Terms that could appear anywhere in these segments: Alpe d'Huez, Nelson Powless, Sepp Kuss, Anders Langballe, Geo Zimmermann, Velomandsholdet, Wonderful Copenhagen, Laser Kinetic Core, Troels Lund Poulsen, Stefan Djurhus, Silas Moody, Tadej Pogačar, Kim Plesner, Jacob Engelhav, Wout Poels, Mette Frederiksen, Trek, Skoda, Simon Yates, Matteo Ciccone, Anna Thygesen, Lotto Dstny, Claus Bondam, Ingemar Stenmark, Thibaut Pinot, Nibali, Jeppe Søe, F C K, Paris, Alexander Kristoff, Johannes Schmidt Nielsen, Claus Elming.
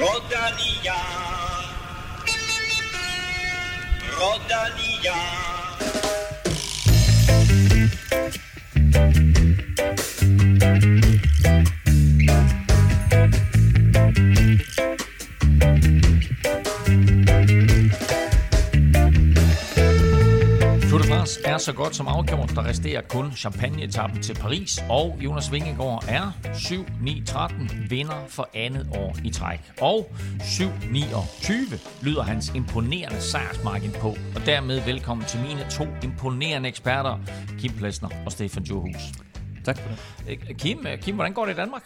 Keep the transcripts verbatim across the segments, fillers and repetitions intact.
Rodania. Rodania. Tour de France er så godt som afgjort. Der resterer kun champagne-etappen til Paris, og Jonas Vingegaard er syv ni tretten vinder for andet år i træk. Og syv niogtyve lyder hans imponerende sejrsmargin på. Og dermed velkommen til mine to imponerende eksperter, Kim Plesner og Stefan Djurhus. Tak for det. Kim, Kim, hvordan går det i Danmark?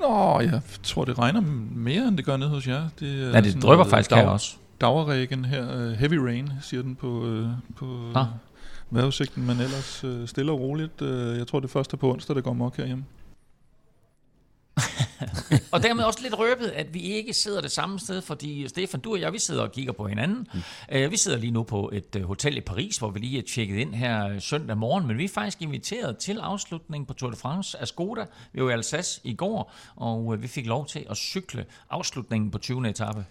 Nå, jeg tror, det regner mere, end det gør nede hos jer. Det, ja, det drypper faktisk dag, her også. Dagregen her. Heavy rain, siger den på, på ah. vejrudsigten, men ellers stille og roligt. Jeg tror, det første er på onsdag, der går mok herhjemme. Og dermed også lidt røbet, at vi ikke sidder det samme sted, fordi Stefan, du og jeg, vi sidder og kigger på hinanden. Mm. Vi sidder lige nu på et hotel i Paris, hvor vi lige er tjekket ind her søndag morgen, men vi er faktisk inviteret til afslutningen på Tour de France af Skoda. Vi var i Alsace i går, og vi fik lov til at cykle afslutningen på tyvende etape.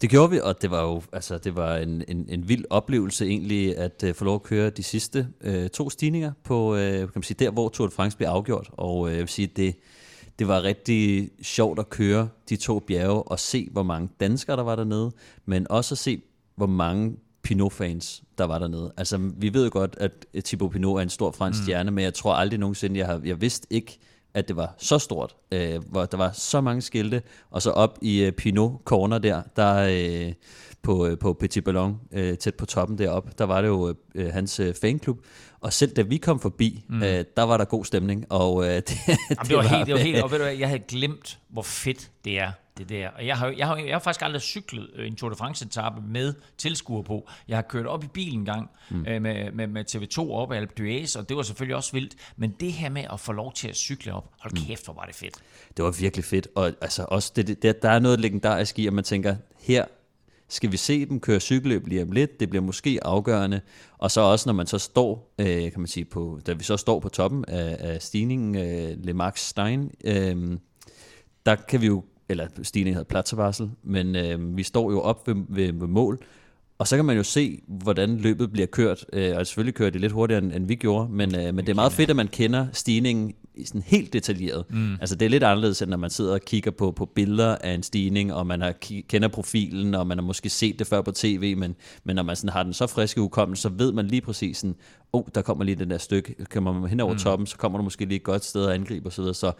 Det gjorde vi, og det var jo altså, det var en, en, en vild oplevelse egentlig, at uh, få lov at køre de sidste uh, to stigninger på, uh, kan man sige, der hvor Tour de France blev afgjort, og uh, jeg vil sige, det Det var rigtig sjovt at køre de to bjerge og se, hvor mange danskere der var dernede, men også at se, hvor mange Pinot-fans der var dernede. Altså, vi ved jo godt, at Thibaut Pinot er en stor fransk mm. stjerne, men jeg tror aldrig nogensinde, jeg har, jeg vidste ikke, at det var så stort, øh, hvor der var så mange skilte, og så op i øh, Pinot Corner der, der øh, på, øh, på Petit Ballon, øh, tæt på toppen deroppe, der var det jo øh, hans øh, fanklub, og selv da vi kom forbi, mm. øh, der var der god stemning, og øh, det, Jamen, det, det var, var helt, det var helt, og ved du hvad, jeg havde glemt, hvor fedt det er. Det der. Og jeg har, jeg, har, jeg har faktisk aldrig cyklet en Tour de France-etappe med tilskuer på. Jeg har kørt op i bilen engang mm. øh, med, med, med T V to op i Alpe d'Huez, og det var selvfølgelig også vildt. Men det her med at få lov til at cykle op, hold kæft, hvor var det fedt. Det var virkelig fedt. Og altså, også det, det, der er noget legendarisk i, at man tænker, her skal vi se dem køre cykelløb lige om lidt. Det bliver måske afgørende. Og så også, når man så står, øh, kan man sige, på, da vi så står på toppen af, af stigningen, øh, Le Markstein, øh, der kan vi jo, eller stigningen havde pladsvarsel, men øh, vi står jo op ved, ved, ved mål, og så kan man jo se, hvordan løbet bliver kørt, øh, og selvfølgelig kører det lidt hurtigere, end, end vi gjorde, men, øh, men det er meget fedt, at man kender stigningen sådan helt detaljeret. Mm. Altså det er lidt anderledes, end når man sidder og kigger på, på billeder af en stigning, og man har, kender profilen, og man har måske set det før på tv, men, men når man sådan har den så friske hukommelse, så ved man lige præcis sådan, åh, oh, der kommer lige den der stykke, kommer man hen over mm. toppen, så kommer der måske lige et godt sted at angribe osv., så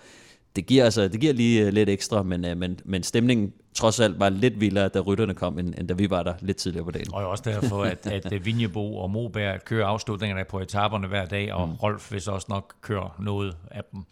Det giver, altså, det giver lige lidt ekstra, men, men, men stemningen trods alt var lidt vildere, da rytterne kom, end, end da vi var der lidt tidligere på dagen. Og også derfor, at, at Vinjebo og Moberg kører afslutningerne på etaperne hver dag, og mm. Rolf vil så også nok køre noget af dem.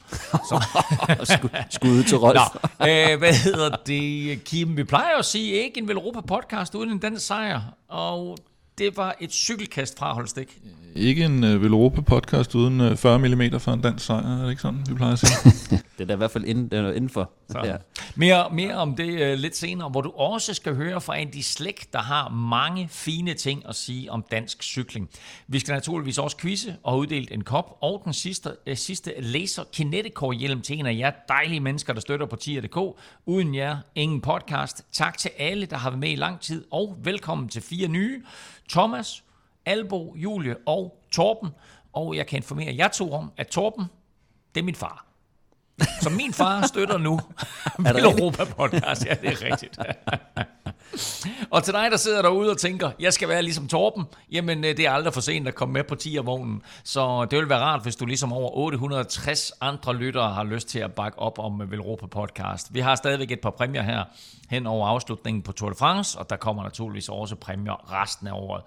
Skud til Rolf. Nå, øh, hvad hedder det, Kim? Vi plejer at sige, ikke en Velropa-podcast uden en dansk sejr, og det var et cykelkast fra Holstik. Ikke en uh, Velropa-podcast uden uh, fyrre millimeter fra en dansk sejr, er det ikke sådan, vi plejer at sige? Det er da i hvert fald inden, det er indenfor. Ja. Mere, mere om det uh, lidt senere, hvor du også skal høre fra Andy Schleck, der har mange fine ting at sige om dansk cykling. Vi skal naturligvis også quizze og have uddelt en kop, og den sidste, uh, sidste Laser Kinetic Core hjelm til en af jer dejlige mennesker, der støtter på tier punktum d k. Uden jer, ingen podcast. Tak til alle, der har været med i lang tid, og velkommen til fire nye. Thomas, Albo, Julie og Torben. Og jeg kan informere jer to om, at Torben, det er min far. Så min far støtter nu Velropa-podcast. Ja, det er rigtigt. Og til dig, der sidder derude og tænker, jeg skal være ligesom Torben, jamen det er aldrig for sent at komme med på tiervognen. Så det vil være rart, hvis du ligesom over otte hundrede og tres andre lyttere har lyst til at bakke op om Velropa-podcast. Vi har stadigvæk et par præmier her hen over afslutningen på Tour de France, og der kommer naturligvis også præmier resten af året.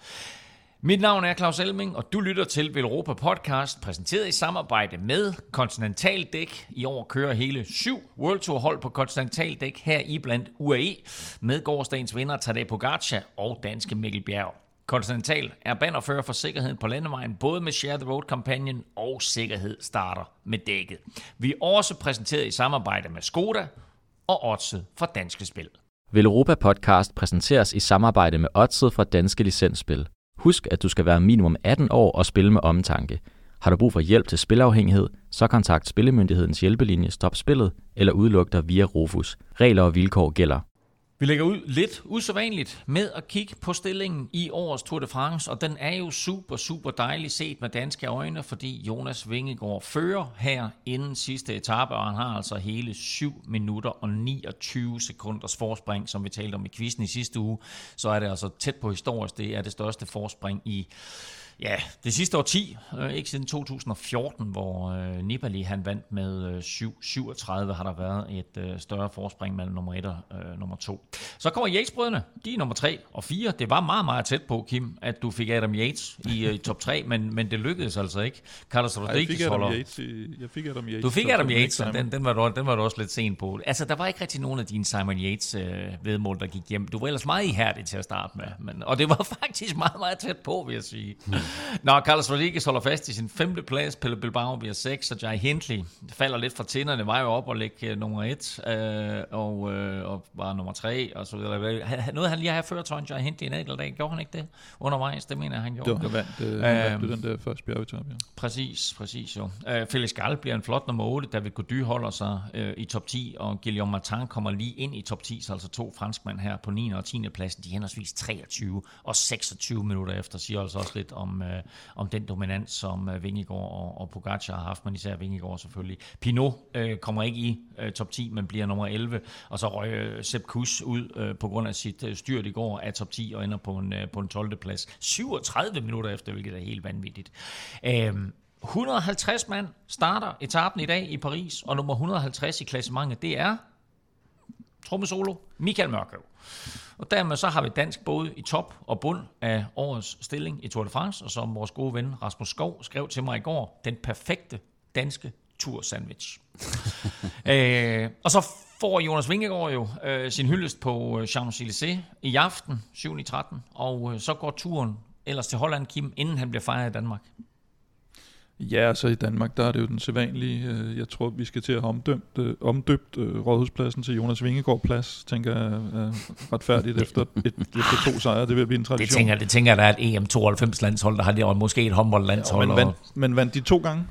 Mit navn er Claus Elming, og du lytter til Velropa Podcast, præsenteret i samarbejde med Continental Dæk. I år kører hele syv World Tour hold på Continental Dæk, her i blandt U A E, med gårsdagens vinder Tadej Pogačar og danske Mikkel Bjerg. Continental er bannerfører for sikkerheden på landevejen, både med Share the Road-kampagnen og Sikkerhed starter med dækket. Vi er også præsenteret i samarbejde med Skoda og Oddset fra Danske Spil. Velropa Podcast præsenteres i samarbejde med Oddset fra Danske Licensspil. Husk, at du skal være minimum atten år og spille med omtanke. Har du brug for hjælp til spilafhængighed, så kontakt Spillemyndighedens hjælpelinje Stop Spillet eller udluk dig via Rofus. Regler og vilkår gælder. Vi lægger ud lidt usædvanligt med at kigge på stillingen i årets Tour de France, og den er jo super, super dejlig set med danske øjne, fordi Jonas Vingegaard fører her inden sidste etape, og han har altså hele syv minutter og niogtyve sekunders forspring, som vi talte om i quizzen i sidste uge. Så er det altså tæt på historisk, det er det største forspring i... Ja, det sidste årti, ikke siden to tusind og fjorten, hvor øh, Nibali han vandt med øh, syv, syvogtredive, har der været et øh, større forspring mellem nummer et og øh, nummer to. Så kommer Yates-brødrene, de er nummer tre og fire. Det var meget, meget tæt på, Kim, at du fik Adam Yates i, i top tre, men, men det lykkedes altså ikke. Carlos Rodríguez holder... Jeg fik Adam Yates. Du fik Adam Yates, og den, den, var du, den var du også lidt sent på. Altså, der var ikke rigtig nogen af dine Simon Yates øh, vedmål, der gik hjem. Du var ellers meget ihærdig til at starte med, men, og det var faktisk meget, meget tæt på, vil jeg sige. Nå, Carlos Rodríguez holder fast i sin femte plads, Pelle Bilbao bliver seks, og Jai Hindley falder lidt fra tænderne, var jo op og lægge nummer et, øh, og, øh, og var nummer tre, og så videre. Noget han lige har ført tøjen, Jai Hindley, en enkelt dag, gjorde han ikke det undervejs? Det mener jeg, han gjorde. Jo, han vandt, øh, han vandt øh, den der første bjergetop, ja. Præcis, præcis jo. Øh, Félix Gall bliver en flot nummer otte, David Gody holder sig øh, i top ti, og Guillaume Martin kommer lige ind i top ti, så altså to franskmænd her på niende og tiende pladsen, de er henholdsvis treogtyve og seksogtyve minutter efter, siger altså også lidt om Om, øh, om den dominans, som øh, Vingegaard og, og Pogačar har haft, men især Vingegaard selvfølgelig. Pinot øh, kommer ikke i øh, top ti, men bliver nummer elleve, og så røg øh, Sepp Kuss ud øh, på grund af sit øh, styrt i går af top ti og ender på en, øh, på en tolvte plads. syvogtredive minutter efter, hvilket er helt vanvittigt. Øh, et hundrede og halvtreds mand starter etapen i dag i Paris, og nummer et hundrede og halvtreds i klassementet, det er trommesolo Michael Mørkøv. Og dermed så har vi dansk både i top og bund af årets stilling i Tour de France, og som vores gode ven Rasmus Skov skrev til mig i går, den perfekte danske Tour-sandwich. øh, og så får Jonas Vingegaard jo øh, sin hyldest på øh, Champs-Élysées i aften, syvende i trettende og øh, så går turen ellers til Holland, Kim, inden han bliver fejret i Danmark. Ja, så altså i Danmark, der er det jo den sædvanlige, øh, jeg tror, vi skal til at have omdømt, øh, omdøbt øh, Rådhuspladsen til Jonas Vingegaard Plads, tænker jeg øh, retfærdigt efter, et, efter to sejre, det vil blive en tradition. Det tænker, det tænker der er et E M tooghalvfems landshold, der har det, og måske et håndboldlandshold. Ja, men, vand, men vandt de to gange?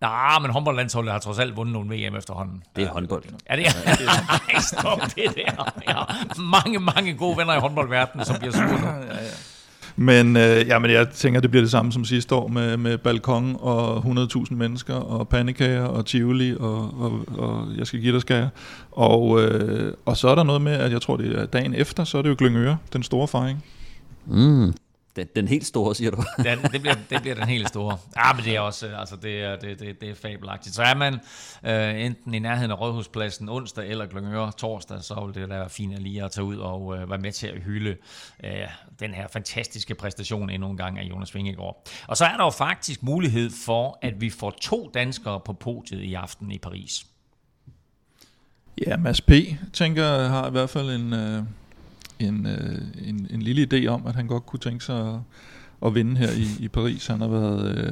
Nej, men håndboldlandsholdet har trods alt vundet nogle V M efterhånden. Det er håndbold. Er det? Nej, stop det der. Ja. Mange, mange gode venner i håndboldverdenen, som bliver sure nu. Ja, ja. Men, øh, ja, men jeg tænker, det bliver det samme som sidste år med, med balkon og hundrede tusind mennesker og pandekager og Tivoli og, og, og jeg skal give dig skære. Og, øh, og så er der noget med, at jeg tror, det er dagen efter, så er det jo Glyngøre, den store fejring. Mm. Den, den helt store, siger du? den, det, bliver, det bliver den helt store. Ja, ah, men det er også altså det er, det, det, det er fabelagtigt. Så er man øh, enten i nærheden af Rådhuspladsen onsdag eller Glyngøre torsdag, så vil det da være fint at lige at tage ud og øh, være med til at hylde øh, den her fantastiske præstation endnu en gang af Jonas Vingegaard. Og så er der jo faktisk mulighed for, at vi får to danskere på podiet i aften i Paris. Ja, Mads P. tænker har i hvert fald en... Øh En, øh, en, en lille idé om, at han godt kunne tænke sig at, at vinde her i, i Paris. Han har været, øh,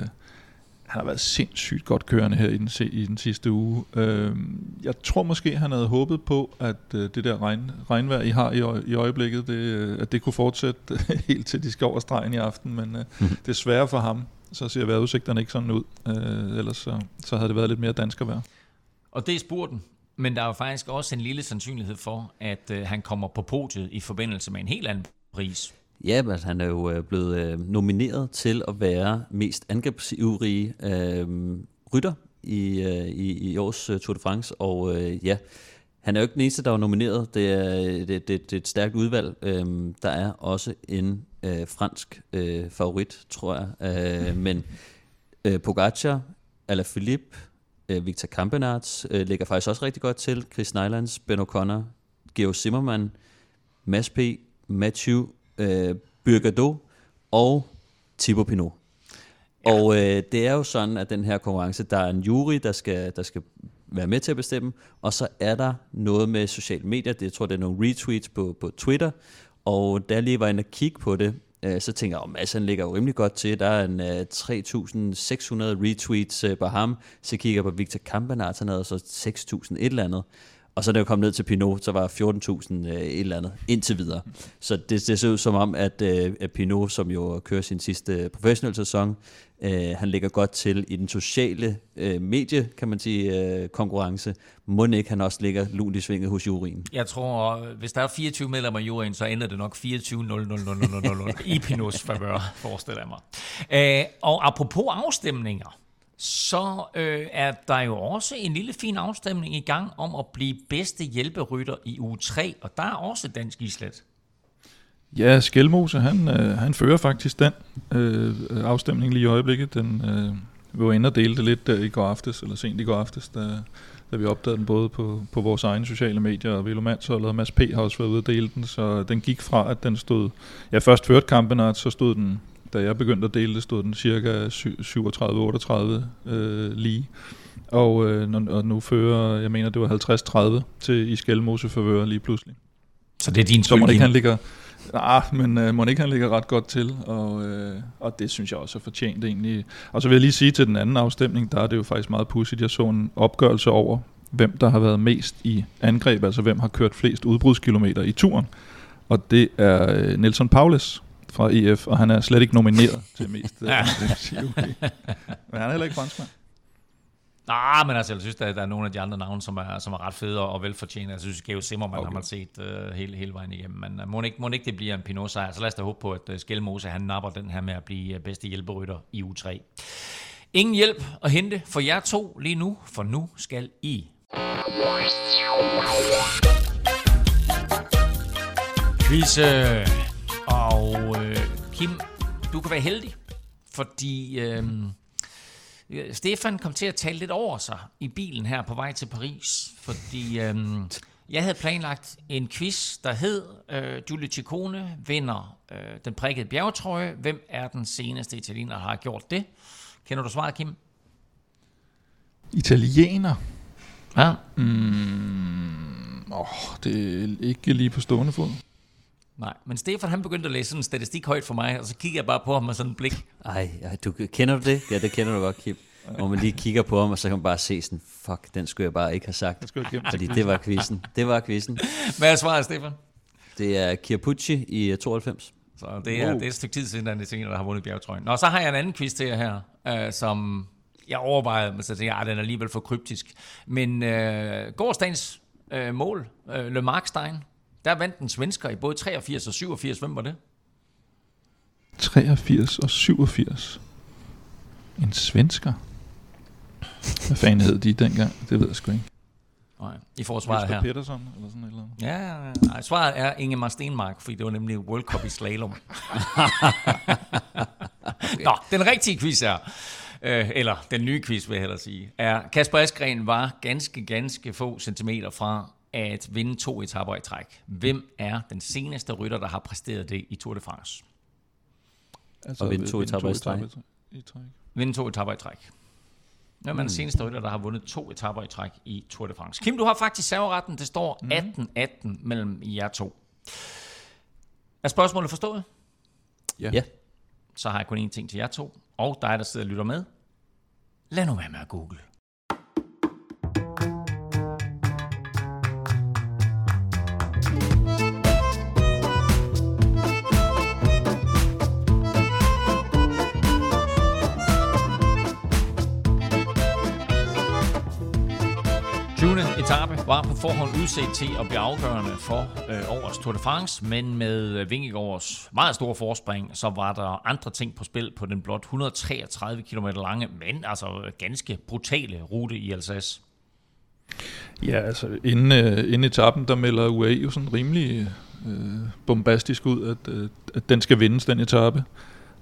han har været sindssygt godt kørende her i den, i den sidste uge. Øh, jeg tror måske, han havde håbet på, at øh, det der regn, regnvejr, I har i, øje, i øjeblikket, det, øh, at det kunne fortsætte helt til de skal over stregen i aften, men øh, mm-hmm. desværre for ham, så ser vejrudsigterne ikke sådan ud. Øh, ellers så, så havde det været lidt mere danskervejr. Og det er spurten. Men der er jo faktisk også en lille sandsynlighed for, at øh, han kommer på podiet i forbindelse med en helt anden pris. Ja, men han er jo blevet øh, nomineret til at være mest angrebsivrige øh, rytter i, øh, i, i års øh, Tour de France. Og øh, ja, han er jo ikke den eneste, der er nomineret. Det er, det, det, det er et stærkt udvalg. Øh, der er også en øh, fransk øh, favorit, tror jeg. Øh, men øh, Pogačar, Alaphilippe, Victor Campenaerts øh, ligger faktisk også rigtig godt til. Chris Nylands, Ben O'Connor, Geo Zimmermann, Mads P., Mathieu øh, Burgadeau og Thibaut Pinot. Ja. Og øh, det er jo sådan, at den her konkurrence, der er en jury, der skal, der skal være med til at bestemme, og så er der noget med sociale medier. Det, jeg tror, det er nogle retweets på, på Twitter, og da jeg lige var inde og kigge på det, så tænker jeg, at Mads han ligger jo rimelig godt til. Der er en uh, tre tusind seks hundrede retweets uh, på ham. Så kigger jeg på Victor Campenaerts, han havde så seks tusind et eller andet. Og så er det jo kommet ned til Pinot, så var fjorten tusind øh, et eller andet indtil videre. Så det, det ser ud som om, at, øh, at Pinot, som jo kører sin sidste professionel-sæson, øh, han ligger godt til i den sociale øh, medie, kan man sige, øh, konkurrence. Må ikke han også ligger lunt i svinget hos juryen? Jeg tror, hvis der er fireogtyve medlemmer i juryen, så ender det nok fireogtyve nul nul nul nul nul i Pinots favør, forestiller jeg mig. Æh, og apropos afstemninger, så øh, er der jo også en lille fin afstemning i gang om at blive bedste hjælperytter i uge tre, og der er også dansk islet. Ja, Skjelmose, han, øh, han fører faktisk den øh, afstemning lige i øjeblikket. Den øh, var inde og dele det lidt der i går aftes, eller sent i går aftes, da, da vi opdagede den både på, på vores egne sociale medier, og Velomandsholdet og Mads P. har også været ude at dele den, så den gik fra, at den stod, ja først førte Campenaerts, så stod den, da jeg begyndte at dele det, stod den cirka syvogtredive otteogtredive øh, lige. Og, øh, og nu fører, jeg mener, det var halvtreds tredive til i Skjelmose favør lige pludselig. Så det er din skyld? Så må ikke han ligger, nej, men øh, må ikke han ligger ret godt til, og, øh, og det synes jeg også er fortjent egentlig. Og så vil jeg lige sige til den anden afstemning, der er det jo faktisk meget pudsigt. Jeg så en opgørelse over, hvem der har været mest i angreb, altså hvem har kørt flest udbrudskilometer i turen. Og det er øh, Nelson Paulus fra E F, og han er slet ikke nomineret til mest. Ja. Okay. Men han er heller ikke franskmand. Nej, men altså, jeg synes, at der er nogle af de andre navne, som er, som er ret fede og velfortjente. Jeg synes, at Geo Zimmermann okay. har man set uh, hele, hele vejen igennem. Men uh, må ikke, må ikke det bliver en Pinot sejr, så lad os da håbe på, at uh, Skjelmose, han napper den her med at blive bedste hjælperytter i U tre. Ingen hjælp at hente for jer to lige nu, for nu skal I... Kvise... Og øh, Kim, du kan være heldig, fordi øh, Stefan kom til at tale lidt over sig i bilen her på vej til Paris, fordi øh, jeg havde planlagt en quiz, der hed øh, Giulio Ciccone vinder øh, den prikkede bjergetrøje. Hvem er den seneste italiener, der har gjort det? Kender du svaret, Kim? Italiener? Ja. Mm, åh, det er ikke lige på stående fod. Nej, men Stefan, han begyndte at læse sådan en statistik højt for mig, og så kigger jeg bare på ham med sådan en blik. Ej, ej du, kender du det? Ja, det kender du godt, Kip. Når man lige kigger på ham, og så kan man bare se sådan, fuck, den skulle jeg bare ikke have sagt. Fordi det var quizzen. Det var quizzen. Hvad er svaret, Stefan? Det er Chiappucci i tooghalvfems. Så det er, wow. det er et stykke tid siden, der er det senere, der har vundet bjergetrøjen. Nå, så har jeg en anden quiz til jer her, øh, som jeg overvejede, men så tænkte jeg, at den er alligevel for kryptisk. Men øh, gårdsdagens øh, mål, øh, Le Markstein, der vandt den svensker i både treogfirs og syvogfirs. Hvem var det? treogfirs og syvogfirs. En svensker? Hvad fanden hed de dengang? Det ved jeg sgu ikke. Nej, I får svaret her. Victor Pedersen eller sådan et eller andet. Ja, ja, ja. Nej, svaret er Ingemar Stenmark, fordi det var nemlig World Cup i slalom. Okay. Nå, den rigtige quiz er... eller den nye quiz, vil jeg hellere sige, er Kasper Asgreen var ganske, ganske få centimeter fra at vinde to etaper i træk. Hvem er den seneste rytter, der har præsteret det i Tour de France? Altså at vinde to etaper i træk. Vinde to etaper i træk. Hvem er mm. den seneste rytter, der har vundet to etaper i træk i Tour de France? Kim, du har faktisk serveretten. Det står atten atten mm. mellem jer to. Er spørgsmålet forstået? Ja. ja. Så har jeg kun én ting til jer to. Og dig, der sidder og lytter med. Lad nu være med at google. Etape var på forhånd udset til at blive afgørende for øh, årets Tour de France, men med Vingegaards meget store forspring, så var der andre ting på spil på den blot et hundrede og treogtredive kilometer lange, men altså ganske brutale rute i Alsace. Ja, altså inden, øh, inden etappen, der melder U A E jo sådan rimelig øh, bombastisk ud, at, øh, at den skal vindes, den etape.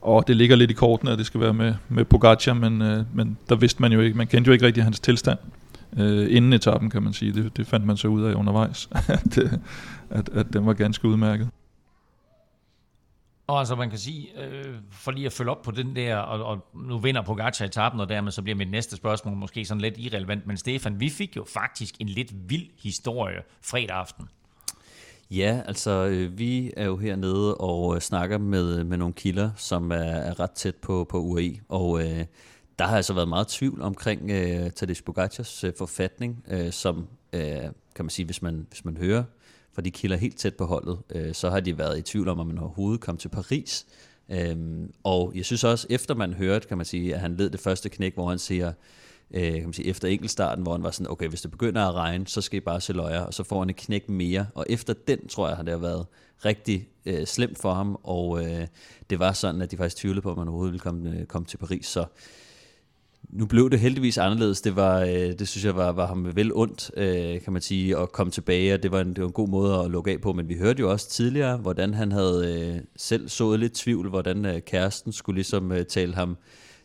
Og det ligger lidt i kortene, at det skal være med, med Pogačar, men, øh, men der vidste man jo ikke, man kendte jo ikke rigtig hans tilstand. Øh, inden etappen, kan man sige. Det, det fandt man så ud af undervejs, at, at, at den var ganske udmærket. Og altså man kan sige, øh, for lige at følge op på den der, og, og nu vinder Pogačar etappen, og dermed så bliver mit næste spørgsmål måske sådan lidt irrelevant, men Stefan, vi fik jo faktisk en lidt vild historie fredag aften. Ja, altså øh, vi er jo hernede og øh, snakker med, med nogle kilder, som er, er ret tæt på, på U A E, og øh, der har altså været meget tvivl omkring øh, Tadej Pogačars øh, forfatning, øh, som øh, kan man sige, hvis man, hvis man hører fra de kilder helt tæt på holdet, øh, så har de været i tvivl om, om man overhovedet kom til Paris. Øhm, og jeg synes også, efter man hørte, kan man sige, at han led det første knæk, hvor han siger, øh, kan man sige, efter enkeltstarten, hvor han var sådan, okay, hvis det begynder at regne, så skal I bare se løjer, og så får han et knæk mere. Og efter den, tror jeg, har det været rigtig øh, slemt for ham, og øh, det var sådan, at de faktisk tvivlede på, om man overhovedet ville komme, øh, komme til Paris, så nu blev det heldigvis anderledes. Det var, øh, det synes jeg var, var ham vel ondt, øh, kan man sige, at komme tilbage, og det var, en, det var en god måde at lukke af på, men vi hørte jo også tidligere, hvordan han havde øh, selv sået lidt tvivl, hvordan øh, kæresten skulle ligesom øh, tale ham,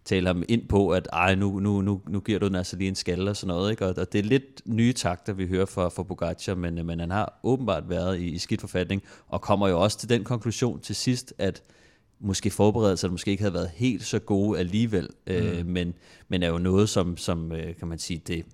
tale ham ind på, at ej, nu, nu, nu, nu giver du den altså lige en skalle og sådan noget, ikke? Og, og det er lidt nye takter, vi hører fra, fra Pogačar, men, øh, men han har åbenbart været i, i skidt forfatning, og kommer jo også til den konklusion til sidst, at måske forberedelserne måske ikke havde været helt så gode alligevel, mm. øh, men, men er jo noget, som, som kan man sige, det,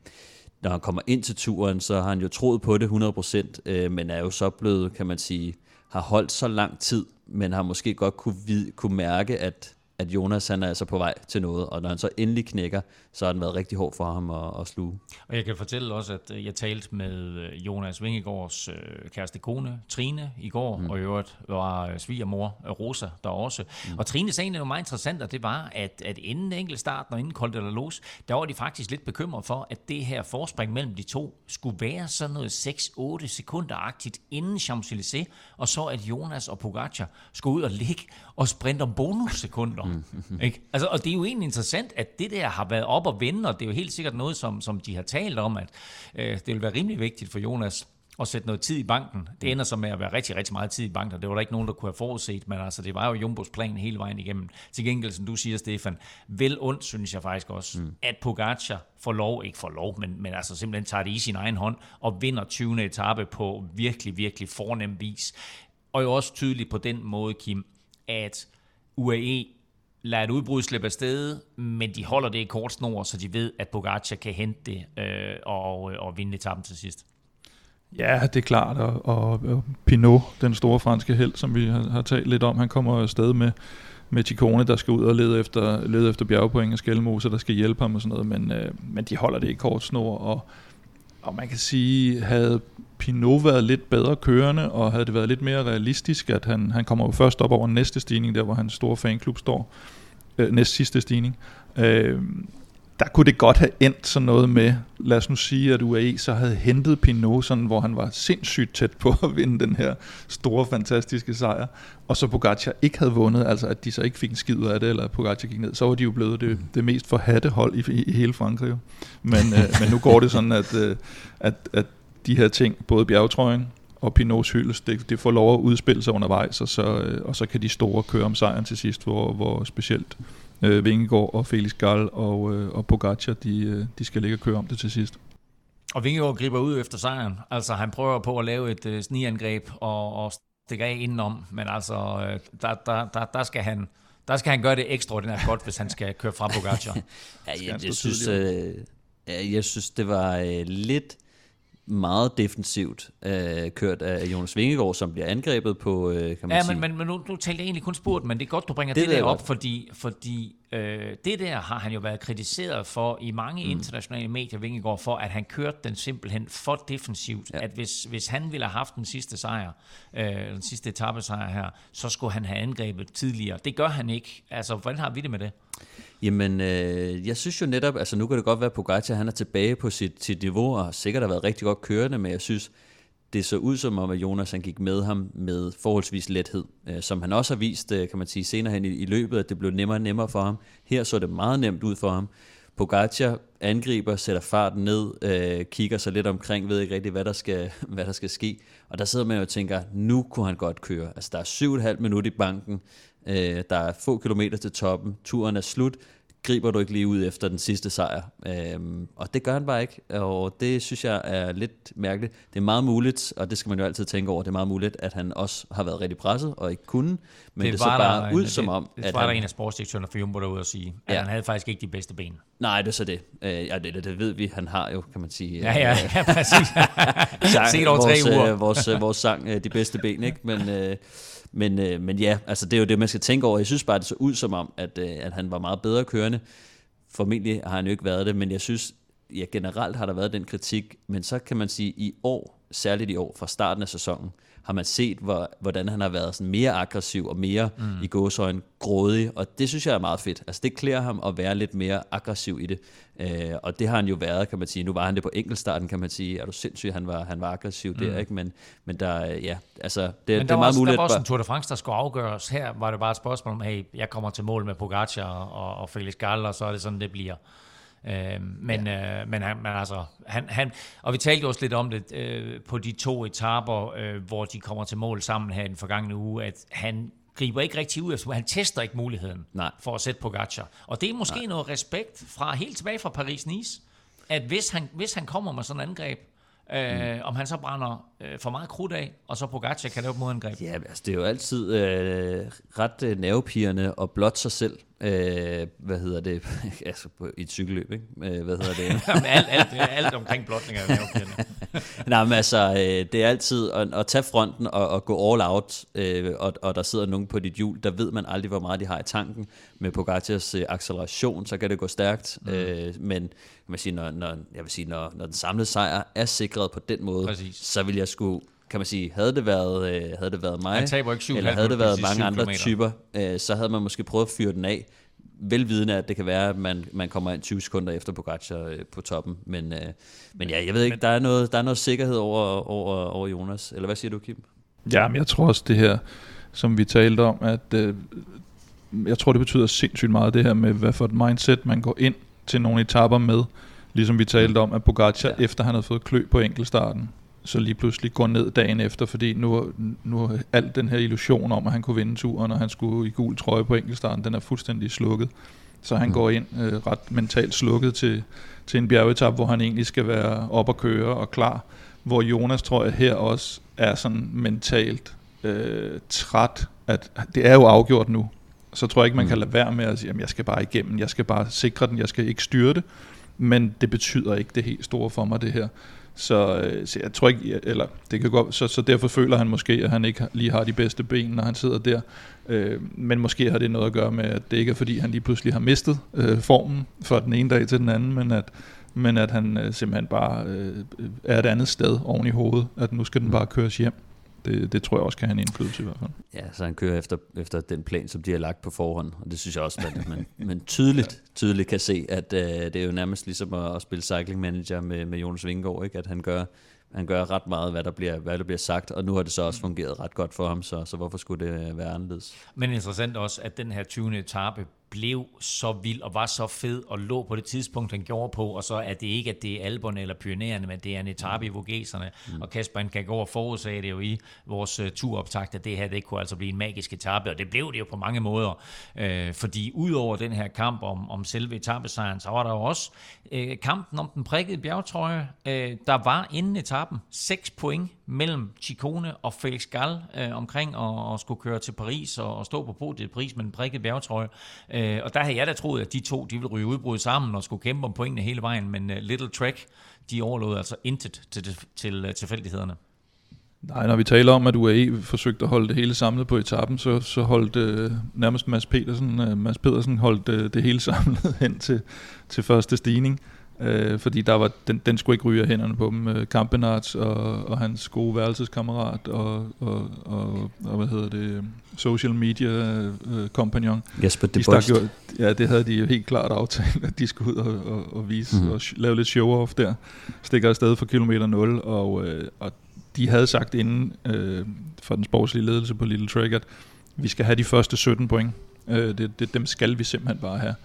når han kommer ind til turen, så har han jo troet på det hundrede procent, øh, men er jo så blevet, kan man sige, har holdt så lang tid, men har måske godt kunne, vid, kunne mærke, at, at Jonas han er altså på vej til noget, og når han så endelig knækker, så har den været rigtig hård for ham at, at sluge. Og jeg kan fortælle også, at jeg talte med Jonas Vingegaards kæreste kone, Trine, i går, mm. og i øvrigt var svigermor Rosa der også. Mm. Og Trine sagde noget meget interessant, og det var, at, at inden enkeltstarten og inden Col de la Loze, der var de faktisk lidt bekymret for, at det her forspring mellem de to skulle være sådan noget seks otte sekunder-agtigt inden Champs-Élysées, og så at Jonas og Pogačar skulle ud og ligge og sprinte om bonussekunder. Mm-hmm. Ikke? Altså, og det er jo egentlig interessant, at det der har været op og vende, og det er jo helt sikkert noget, som, som de har talt om, at øh, det vil være rimelig vigtigt for Jonas at sætte noget tid i banken. Det ender så med at være rigtig, rigtig meget tid i banken, og det var der ikke nogen, der kunne have forudset, men altså, det var jo Jumbos plan hele vejen igennem. Til gengæld, som du siger, Stefan, vel ondt, synes jeg faktisk også, mm. at Pogačar får lov, ikke får lov, men, men altså simpelthen tager det i sin egen hånd, og vinder tyvende etape på virkelig, virkelig fornem vis. Og jo også tydeligt på den måde, Kim, at U A E lader et udbrud slippe af sted, men de holder det i kort snor, så de ved, at Pogačar kan hente det øh, og, og vinde etappen til sidst. Ja, det er klart, og, og, og Pinot, den store franske helt, som vi har, har talt lidt om, han kommer afsted med, med Ciccone, der skal ud og lede efter, lede efter bjergpoint og Skjelmose, der skal hjælpe ham og sådan noget, men, øh, men de holder det i kort snor, og, og man kan sige, havde Pinot været lidt bedre kørende, og havde det været lidt mere realistisk, at han, han kommer jo først op over næste stigning, der hvor hans store fanklub står, øh, næst sidste stigning, øh, der kunne det godt have endt sådan noget med, lad os nu sige, at U A E så havde hentet Pinot, sådan, hvor han var sindssygt tæt på at vinde den her store, fantastiske sejr, og så Pogačar ikke havde vundet, altså at de så ikke fik en skid ud af det, eller at Pogačar gik ned, så var de jo blevet det, det mest forhatte hold i, i, i hele Frankrig. Men, øh, men nu går det sådan, at, øh, at, at de her ting, både bjergetrøjen og Pinots hyldest, det, det får lov at udspille sig undervejs, og så, og så kan de store køre om sejren til sidst, hvor, hvor specielt øh, Vingegaard og Félix Gall og, øh, og Pogačar, de, de skal ligge og køre om det til sidst. Og Vingegaard griber ud efter sejren, altså han prøver på at lave et øh, snigangreb og, og stikker af indenom, men altså øh, der, der, der, der skal han... Der skal han gøre det ekstraordinært godt, hvis han skal køre fra Pogačar. Ja, jeg, jeg, synes, øh, jeg synes, det var øh, lidt meget defensivt øh, kørt af Jonas Vingegaard, som bliver angrebet på, øh, kan man ja, sige. Ja, men, men, men nu, nu talte jeg egentlig kun spurgt, men det er godt, du bringer det, det der op, godt. fordi, fordi øh, det der har han jo været kritiseret for i mange mm. internationale medier, Vingegaard, for at han kørte den simpelthen for defensivt, ja. At hvis, hvis han ville have haft den sidste sejr, øh, den sidste etapesejr her, så skulle han have angrebet tidligere. Det gør han ikke. Altså, hvordan har vi det med det? Jamen, øh, jeg synes jo netop, altså nu kan det godt være, at Pogačar han er tilbage på sit, sit niveau, og har sikkert har været rigtig godt kørende, men jeg synes, det så ud som om, at Jonas han gik med ham med forholdsvis lethed, øh, som han også har vist, øh, kan man sige, senere hen i, i løbet, at det blev nemmere og nemmere for ham. Her så det meget nemt ud for ham. Pogačar angriber, sætter farten ned, øh, kigger sig lidt omkring, ved ikke rigtig, hvad der, skal, hvad der skal ske, og der sidder man jo og tænker, nu kunne han godt køre. Altså, der er syv og et halvt minut i banken, øh, der er få kilometer til toppen, turen er slut, griber du ikke lige ud efter den sidste sejr. Øhm, og det gør han bare ikke, og det synes jeg er lidt mærkeligt. Det er meget muligt, og det skal man jo altid tænke over, det er meget muligt, at han også har været rigtig presset og ikke kunne, men det, det så bare en, ud det, som om... Det, det var at der han, en af sportsdirektørerne for Jumbo derude at sige, at ja. Han havde faktisk ikke de bedste ben. Nej, det er så det. Øh, ja, det, det ved vi, han har jo, kan man sige... Ja, ja, ja præcis. sang, set over vores, tre uger. øh, vores, øh, vores sang, øh, de bedste ben, ikke? Men... Øh, Men, øh, men ja, altså det er jo det, man skal tænke over. Jeg synes bare, det så ud som om, at, øh, at han var meget bedre kørende. Formentlig har han jo ikke været det, men jeg synes, ja, generelt har der været den kritik, men så kan man sige, i år, særligt i år, fra starten af sæsonen, har man set, hvor, hvordan han har været sådan mere aggressiv og mere mm. i gåseøjne grådig, og det synes jeg er meget fedt. Altså det klæder ham at være lidt mere aggressiv i det, øh, og det har han jo været, kan man sige. Nu var han det på enkeltstarten, kan man sige. Er du sindssyg, han var, han var aggressiv mm. der, ikke? Men, men der, ja, altså, det, men der det er meget også, muligt. Men der var også en Tour de France, der skulle afgøres. Her var det bare et spørgsmål om, hey, jeg kommer til mål med Pogačar og, og Félix Gall, og så er det sådan, det bliver. Øh, men, ja. øh, men, han, men altså han, han, og vi talte også lidt om det øh, på de to etaper øh, hvor de kommer til mål sammen her den forgangne uge, at han griber ikke rigtig ud, han tester ikke muligheden Nej. For at sætte Pogačar, og det er måske Nej. Noget respekt fra helt tilbage fra Paris-Nice, at hvis han, hvis han kommer med sådan et angreb, Øh, mm. om han så brænder øh, for meget krudt af, og så Pogačar kan lave et modangreb. Ja, altså det er jo altid øh, ret øh, nervepirrende at blotte sig selv. Øh, hvad hedder det? altså på, i et cykelløb, ikke? Øh, hvad hedder det? alt, alt, alt omkring blotning er nervepirrende. Nej, men altså, øh, det er altid at, at tage fronten og, og gå all out, øh, og, og der sidder nogen på dit hjul, der ved man aldrig, hvor meget de har i tanken. Med Pogačars øh, acceleration, så kan det gå stærkt, mm. øh, men man siger, når, når, jeg vil sige, når, når den samlede sejr er sikret på den måde, Præcis. Så vil jeg sgu, kan man sige, havde det været, øh, havde det været mig, syv, eller havde det været mange andre kilometer. Typer, øh, så havde man måske prøvet at fyre den af, velvidende, at det kan være, at man, man kommer ind tyve sekunder efter Pogačar øh, på toppen, men, øh, men ja, jeg ved ikke, der er noget, der er noget sikkerhed over, over, over Jonas, eller hvad siger du, Kim? Jamen, jeg tror også det her, som vi talte om, at øh, jeg tror, det betyder sindssygt meget, det her med, hvad for et mindset man går ind til nogle etaper med, ligesom vi talte om, at Pogačar, ja. Efter han havde fået klø på enkeltstarten, så lige pludselig går ned dagen efter, fordi nu, nu alt den her illusion om, at han kunne vinde turen, og han skulle i gul trøje på enkeltstarten, den er fuldstændig slukket. Så han mm. går ind øh, ret mentalt slukket til, til en bjergetap, hvor han egentlig skal være op og køre og klar, hvor Jonas, tror jeg, her også er sådan mentalt øh, træt, at det er jo afgjort nu. Så tror jeg ikke, man kan lade være med at sige, at jeg skal bare igennem, jeg skal bare sikre den, jeg skal ikke styre det, men det betyder ikke det helt store for mig, det her. Så, så jeg tror ikke, eller det kan gå, så, så derfor føler han måske, at han ikke lige har de bedste ben, når han sidder der. Øh, men måske har det noget at gøre med, at det ikke er, fordi han lige pludselig har mistet øh, formen fra den ene dag til den anden, men at, men at han øh, simpelthen bare øh, er et andet sted oven i hovedet, at nu skal den bare køres hjem. Det, det tror jeg også kan have en indflydelse i hvert fald. Ja, så han kører efter, efter den plan, som de har lagt på forhånd, og det synes jeg også, at man, man tydeligt, tydeligt kan se, at øh, det er jo nærmest ligesom at, at spille Cycling Manager med, med Jonas Vingegaard, ikke? At han gør, han gør ret meget, hvad der, bliver, hvad der bliver sagt, og nu har det så også fungeret ret godt for ham, så, så hvorfor skulle det være anderledes? Men interessant også, at den her tyvende etape blev så vild og var så fed og lå på det tidspunkt, han gjorde på, og så er det ikke, at det er Alperne eller Pyrenæerne, men det er en etape i Vogeserne, mm. og Kasper kan gå og forudsage det jo i vores uh, turoptakt, at det her, det kunne altså blive en magisk etape, og det blev det jo på mange måder, øh, fordi udover den her kamp om, om selve etapesejren, så var der jo også øh, kampen om den prikkede bjergetrøje, øh, der var inden etappen seks point mellem Ciccone og Félix Gall øh, omkring og, og skulle køre til Paris og, og stå på podiet i Paris med den prikkede bjergetrøje. Øh, og der havde jeg da troet, at de to, de ville ryge udbrud sammen og skulle kæmpe om pointene hele vejen, men uh, Little Trek, de overlod altså intet til, til, til uh, tilfældighederne. Nej, når vi taler om, at U A E forsøgte at holde det hele samlet på etappen, så, så holdt øh, nærmest Mads Pedersen, øh, Mads Pedersen holdt øh, det hele samlet hen til, til første stigning. Øh, fordi der var, den, den skulle ikke ryge af hænderne på dem. Øh, Campenaerts og, og hans gode værelseskammerat og, og, og, og hvad hedder det, social media øh, kompagnon. Jasper Philipsen. Ja, det havde de jo helt klart aftalt, at de skulle ud og, og, og vise mm. og lave lidt show-off der. Stikker afsted for kilometer nul, og, øh, og de havde sagt inden øh, for den sportslige ledelse på Little Trek, at vi skal have de første sytten point. Øh, det, det, dem skal vi simpelthen bare have.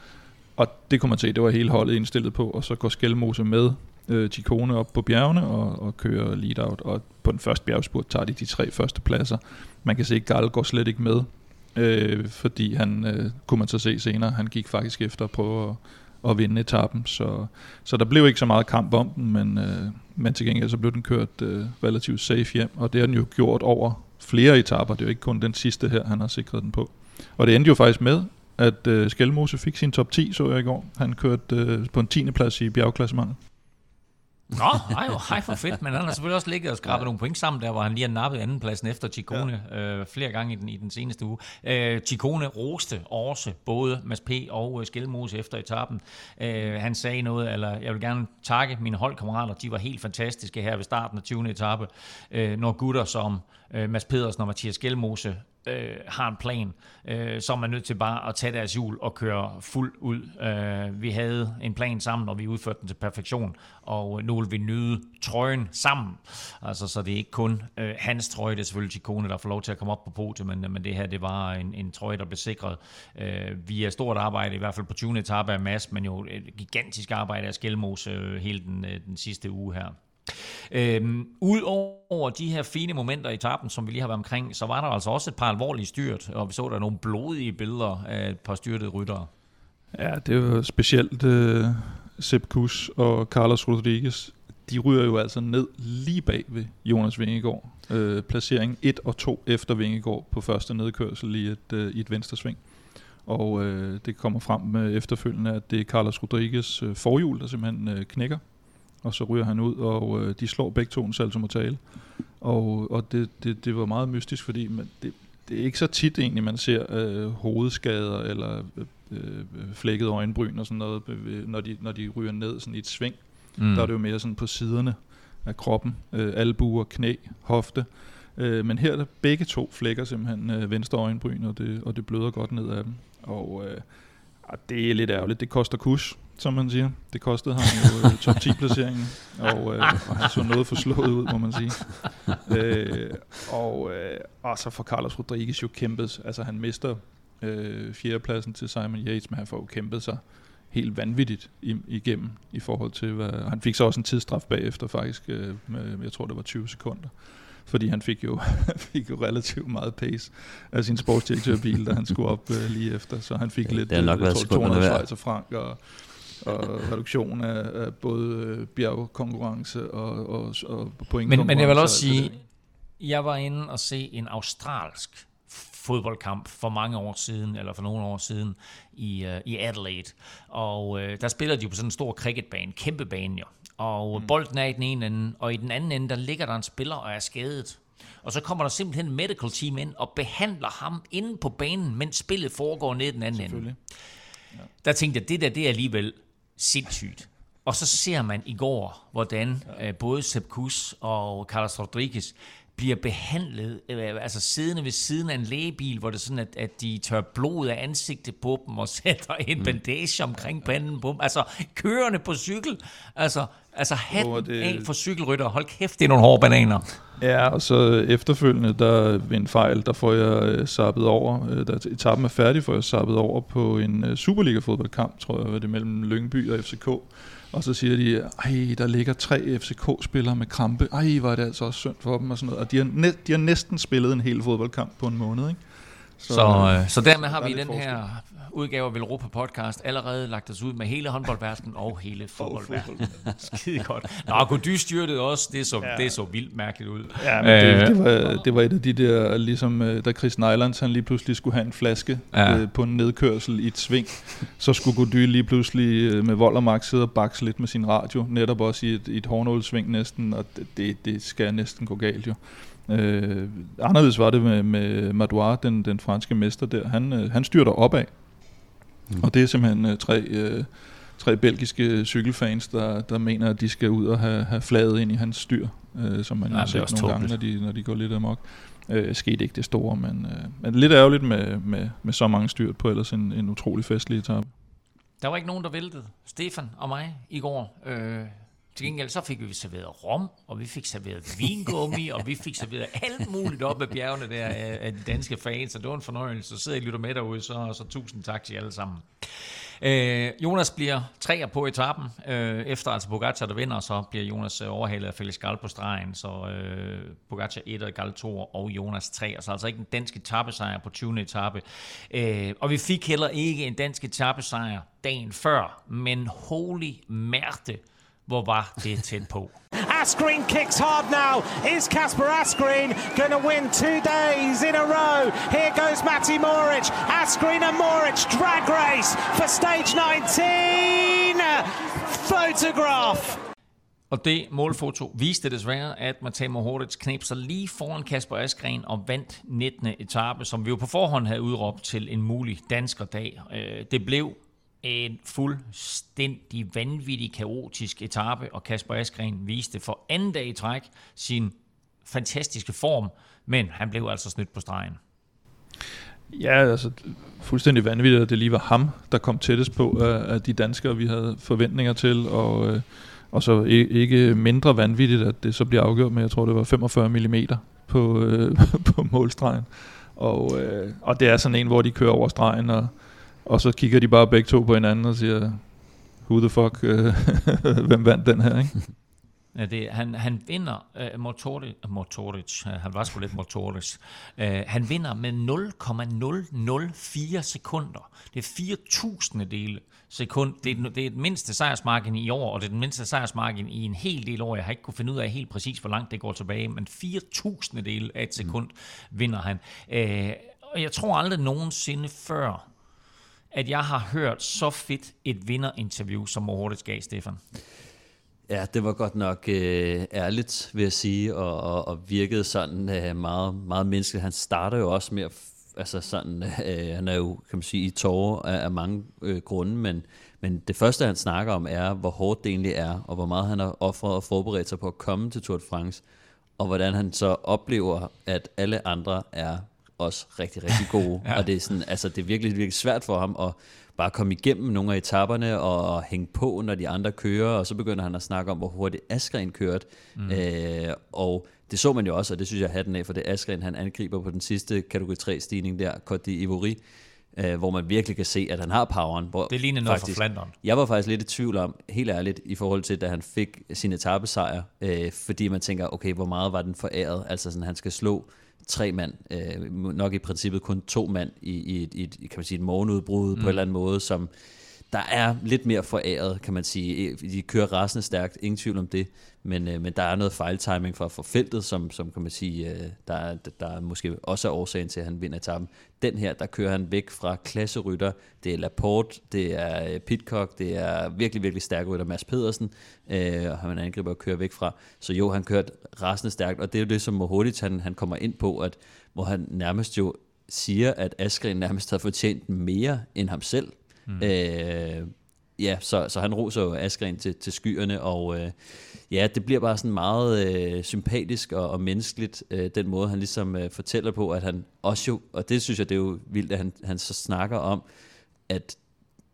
Og det kunne man se, det var hele holdet indstillet på, og så går Skjelmose med øh, Ciccone op på bjergene og, og kører lead-out, og på den første bjergspurt tager de de tre første pladser. Man kan se, at Gall går slet ikke med, øh, fordi han, øh, kunne man så se senere, han gik faktisk efter at prøve at, at vinde etappen, så, så der blev ikke så meget kamp om den, men, øh, men til gengæld så blev den kørt øh, relativt safe hjem, og det har den jo gjort over flere etaper, det er jo ikke kun den sidste her, han har sikret den på. Og det endte jo faktisk med, at øh, Skjelmose fik sin top ti, så jeg i går. Han kørte øh, på en tiende plads i bjergklassementet. Nå, ej, ej for fedt, men han har selvfølgelig også ligget og skrabet ja. nogle point sammen der, hvor han lige har nappet andenpladsen efter Ciccone ja. øh, flere gange i den, i den seneste uge. Øh, Ciccone roste også både Mads P. og Skjelmose efter etappen. Øh, han sagde noget, eller jeg vil gerne takke mine holdkammerater, de var helt fantastiske her ved starten af tyvende etape. Øh, når gutter som øh, Mads Pedersen og Mathias Skjelmose Øh, har en plan, øh, så er man nødt til bare at tage deres hjul og køre fuld ud. Øh, vi havde en plan sammen, og vi udførte den til perfektion, og nu vil vi nyde trøjen sammen. Altså, så det er ikke kun øh, hans trøje, det er selvfølgelig Ciccone, der får lov til at komme op på podiet, men, men det her, det var en, en trøje, der blev sikret øh, via stort arbejde, i hvert fald på tyvende etape af Mads, men jo et gigantisk arbejde af Skjelmose øh, hele den, øh, den sidste uge her. Øhm, Udover de her fine momenter i etappen, som vi lige har været omkring, så var der altså også et par alvorlige styrt, og vi så der nogle blodige billeder af et par styrtede ryttere. Ja, det var specielt øh, Sepp Kuss og Carlos Rodríguez. De ryger jo altså ned lige bag ved Jonas Vingegaard. Øh, placering et og to efter Vingegaard på første nedkørsel i et, øh, i et venstresving. Og øh, det kommer frem øh, efterfølgende, at det er Carlos Rodríguez øh, forhjul, der simpelthen øh, knækker. Og så ryger han ud, og øh, de slår begge to en salto mortale. Og, og det, det, det var meget mystisk, fordi man, det, det er ikke så tit egentlig, man ser øh, hovedskader eller øh, flækkede øjenbryn og sådan noget, når de, når de ryger ned sådan i et sving. Mm. Der er det jo mere sådan på siderne af kroppen, øh, albuer, knæ, hofte. Øh, men her er der begge to flækker simpelthen øh, venstre øjenbryn, og det, og det bløder godt ned af dem. Og øh, det er lidt ærgerligt, det koster kus, som man siger. Det kostede ham jo uh, top ti-placeringen, og, øh, og han så noget forslået ud, må man sige. Øh, og, øh, og så får Carlos Rodríguez jo kæmpet. Altså han mister øh, fjerdepladsen til Simon Yates, men han får jo kæmpet sig helt vanvittigt igennem i forhold til, hvad, han fik så også en tidsstraf bagefter faktisk, øh, med, jeg tror det var tyve sekunder. Fordi han fik jo, fik jo relativt meget pace af sin sportsdirektørbil, da han skulle op øh, lige efter. Så han fik ja, lidt to hundrede og halvtreds frank og, og reduktion af, af både bjergkonkurrence og, og, og pointkonkurrence. Men, men jeg vil også sige, jeg var inde og se en australsk fodboldkamp for mange år siden, eller for nogle år siden, i, øh, i Adelaide. Og øh, der spiller de jo på sådan en stor cricketbane, kæmpe bane jo. Og bolden er i den ene ende, og i den anden ende, der ligger der en spiller og er skadet. Og så kommer der simpelthen en medical team ind og behandler ham inde på banen, mens spillet foregår ned i den anden ende. Ja. Der tænkte jeg, det der, det er alligevel sindssygt. Og så ser man i går, hvordan ja. øh, både Sepp Kuss og Carlos Rodríguez bliver behandlet, altså siddende ved siden af en lægebil, hvor det er sådan, at, at de tør blod af ansigtet på dem og sætter en mm. bandage omkring panden på dem. Altså, kørende på cykel. Altså, altså hatten oh, det... af for cykelrytter. Hold kæft, det er nogle hårde bananer. Ja, og så efterfølgende, der ved en fejl, der får jeg zappet over, da etappen er færdig, får jeg zappet over på en Superliga-fodboldkamp, tror jeg, hvor det er mellem Lyngby og F C K. Og så siger de, ej, der ligger tre F C K-spillere med krampe. Ej, var det altså også synd for dem og sådan noget. Og de har, næ- de har næsten spillet en hel fodboldkamp på en måned, ikke? Så, så, øh, så dermed har vi i den forskel. Her udgave af Velropa Podcast allerede lagt os ud med hele håndboldverdenen og hele fodboldverdenen. Skide godt. Nå, Gody styrtede også. Det så, ja. det så vildt mærkeligt ud. Ja, men øh. det, det, var, det var et af de der, ligesom da Chris Nylands, han lige pludselig skulle have en flaske ja. øh, på en nedkørsel i et sving, så skulle Gody lige pludselig med vold og magt sidde og bakse lidt med sin radio, netop også i et, et hårnålsving næsten, og det, det skal næsten gå galt jo. Øh, anderledes var det med, med Madouar, den, den franske mester der. Han, øh, han styrter opad, mm. og det er simpelthen øh, tre, øh, tre belgiske cykelfans, der, der mener, at de skal ud og have, have flaget ind i hans styr, øh, som man ja, har set nogle tåbeligt. gange, når de, når de går lidt amok. Øh, skete ikke det store, men, øh, men lidt ærgerligt med, med, med så mange styrt på ellers en, en utrolig festlig etape. Der var ikke nogen, der væltede. Stefan og mig i går... Øh Til gengæld så fik vi serveret rom, og vi fik serveret vingummi, og vi fik serveret alt muligt op ad bjergene der af de danske fans, og det var en fornøjelse. Så sidder I og lytter med derude, så, så tusind tak til alle sammen. Øh, Jonas bliver treer på etappen, øh, efter altså Pogačar, der vinder, så bliver Jonas overhalet af Félix Gall på stregen, så øh, Pogačar etter, Gall toer og Jonas treer, så altså ikke en dansk etappesejr på tyvende etappe. Øh, og vi fik heller ikke en dansk etappesejr dagen før, men holy mærte, hvor var det tæt på. Asgreen kicks hard now. Is Kasper Asgreen going to win two days in a row? Here goes Matej Mohorič. Asgreen and Mohorič drag race for stage nineteen. Photograph. Og det målfoto viste desværre, at Matteo Mohorič knep sig lige foran Kasper Asgreen og vandt nittende etape, som vi jo på forhånd havde udråbt til en mulig danskerdag. Det blev en fuldstændig vanvittig kaotisk etape, og Kasper Asgreen viste for anden dag i træk sin fantastiske form, men han blev altså snydt på stregen. Ja, altså fuldstændig vanvittigt, at det lige var ham, der kom tættest på af de danskere, vi havde forventninger til, og, og så ikke mindre vanvittigt, at det så bliver afgjort med, jeg tror det var femogfyrre millimeter på, på målstregen, og, og det er sådan en, hvor de kører over stregen, og, og så kigger de bare begge to på hinanden og siger, who the fuck, hvem vandt den her, ikke? Ja, det, han, han vinder uh, Mohorič, Mohorič uh, han var sgu lidt Mohorič, uh, han vinder med nul komma nul nul fire sekunder. Det er fire tusinde dele sekund. Det er, det er den mindste sejrsmarken i år, og det er den mindste sejrsmarken i en hel del år. Jeg har ikke kunne finde ud af helt præcis, hvor langt det går tilbage, men fire tusinde dele af et sekund mm. vinder han. Uh, og jeg tror aldrig nogensinde før, at jeg har hørt så fedt et vinderinterview, som Mohorič gav, Stefan. Ja, det var godt nok øh, ærligt, vil jeg sige, og, og, og virkede sådan øh, meget, meget menneskeligt. Han starter jo også med, altså sådan, øh, han er jo, kan man sige, i tårer af, af mange øh, grunde, men, men det første, han snakker om, er, hvor hårdt det egentlig er, og hvor meget han har offret og forberedt sig på at komme til Tour de France, og hvordan han så oplever, at alle andre er også rigtig, rigtig gode. Ja. Og det er, sådan, altså, det er virkelig, virkelig svært for ham at bare komme igennem nogle af etaperne og, og hænge på, når de andre kører, og så begynder han at snakke om, hvor hurtigt Asgreen kørte. Mm. Øh, og det så man jo også, og det synes jeg hatten af, for det Asgreen, han angriber på den sidste kategori tre-stigning der, Côte d'Ivoire, øh, hvor man virkelig kan se, at han har poweren. Hvor det ligner noget faktisk, fra Flandern. Jeg var faktisk lidt i tvivl om, helt ærligt, i forhold til, da han fik sin etapesejr, øh, fordi man tænker, okay, hvor meget var den foræret? Altså sådan, han skal slå tre mand, øh, nok i princippet kun to mand i, i, et, i et, kan man sige, et morgenudbrud mm. på en eller anden måde, som der er lidt mere foræret, kan man sige. De kører rasende stærkt, ingen tvivl om det, men, øh, men der er noget fejltiming fra forfeltet, som, som kan man sige, øh, der, der måske også er årsagen til, at han vinder etappen. Den her, der kører han væk fra klasserytter, det er Laporte, det er Pidcock, det er virkelig, virkelig stærke rytter, Mads Pedersen, øh, og han angriber og kører væk fra. Så jo, han kører rasende stærkt, og det er jo det, som Mohorič, han, han kommer ind på, at, hvor han nærmest jo siger, at Asgreen nærmest har fortjent mere end ham selv. Mm. Øh, ja, så, så han roser jo Asgreen til, til skyerne, og øh, ja, det bliver bare sådan meget øh, sympatisk og, og menneskeligt, øh, den måde han ligesom øh, fortæller på, at han også jo, og det synes jeg, det er jo vildt, at han, han så snakker om, at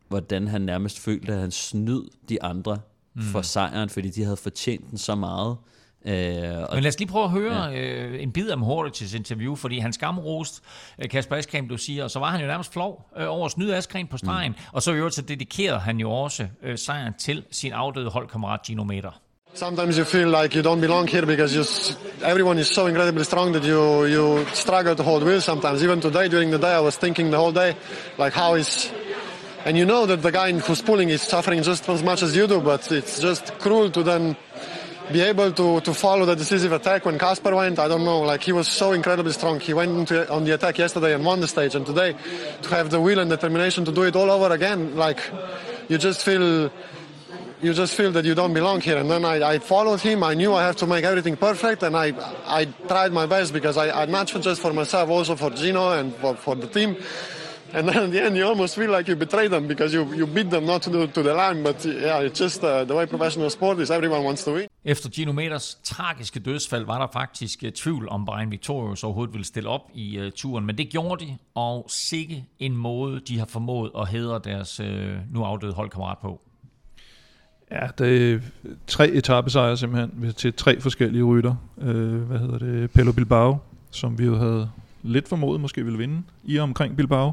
hvordan han nærmest følte, at han snyd de andre mm. for sejren, fordi de havde fortjent den så meget. Øh, Men lad os lige prøve at høre ja. øh, en bid af Mohorič's interview, fordi han skamroste øh, Kasper Asgreen, du siger, og så var han jo nærmest flov øh, over at snyde Asgreen på stregen, mm. og så i øvrigt så dedikerede han jo også øh, sejren til sin afdøde holdkammerat Gino Mäder. Sometimes you feel like you don't belong here because you, everyone is so incredibly strong that you, you struggle to hold will sometimes. Even today, during the day, I was thinking the whole day, like how is... And you know that the guy who's pulling is suffering just as much as you do, but it's just cruel to then be able to, to follow the decisive attack when Kasper went. I don't know, like he was so incredibly strong. He went into, on the attack yesterday and won the stage, and today to have the will and determination to do it all over again, like you just feel... You just feel that you don't belong here. And then I, I followed him. I knew I have to make everything perfect. And I I tried my best because I, I not just for myself, also for Gino and for, for the team. And then at the end, you almost feel like you betrayed them because you, you beat them not to the, to the line. But yeah, it's just uh, the way professional sport is. Everyone wants to win. Efter Gino Mäders tragiske dødsfald var der faktisk tvivl om Brian Victorious overhovedet ville stille op i uh, turen, men det gjorde de, og sikke en måde, de har formået at hædre deres uh, nu afdøde holdkammerat på. Ja, det er tre etapesejre simpelthen til tre forskellige rytter. Øh, hvad hedder det? Pelo Bilbao, som vi jo havde lidt formodet måske ville vinde i omkring Bilbao.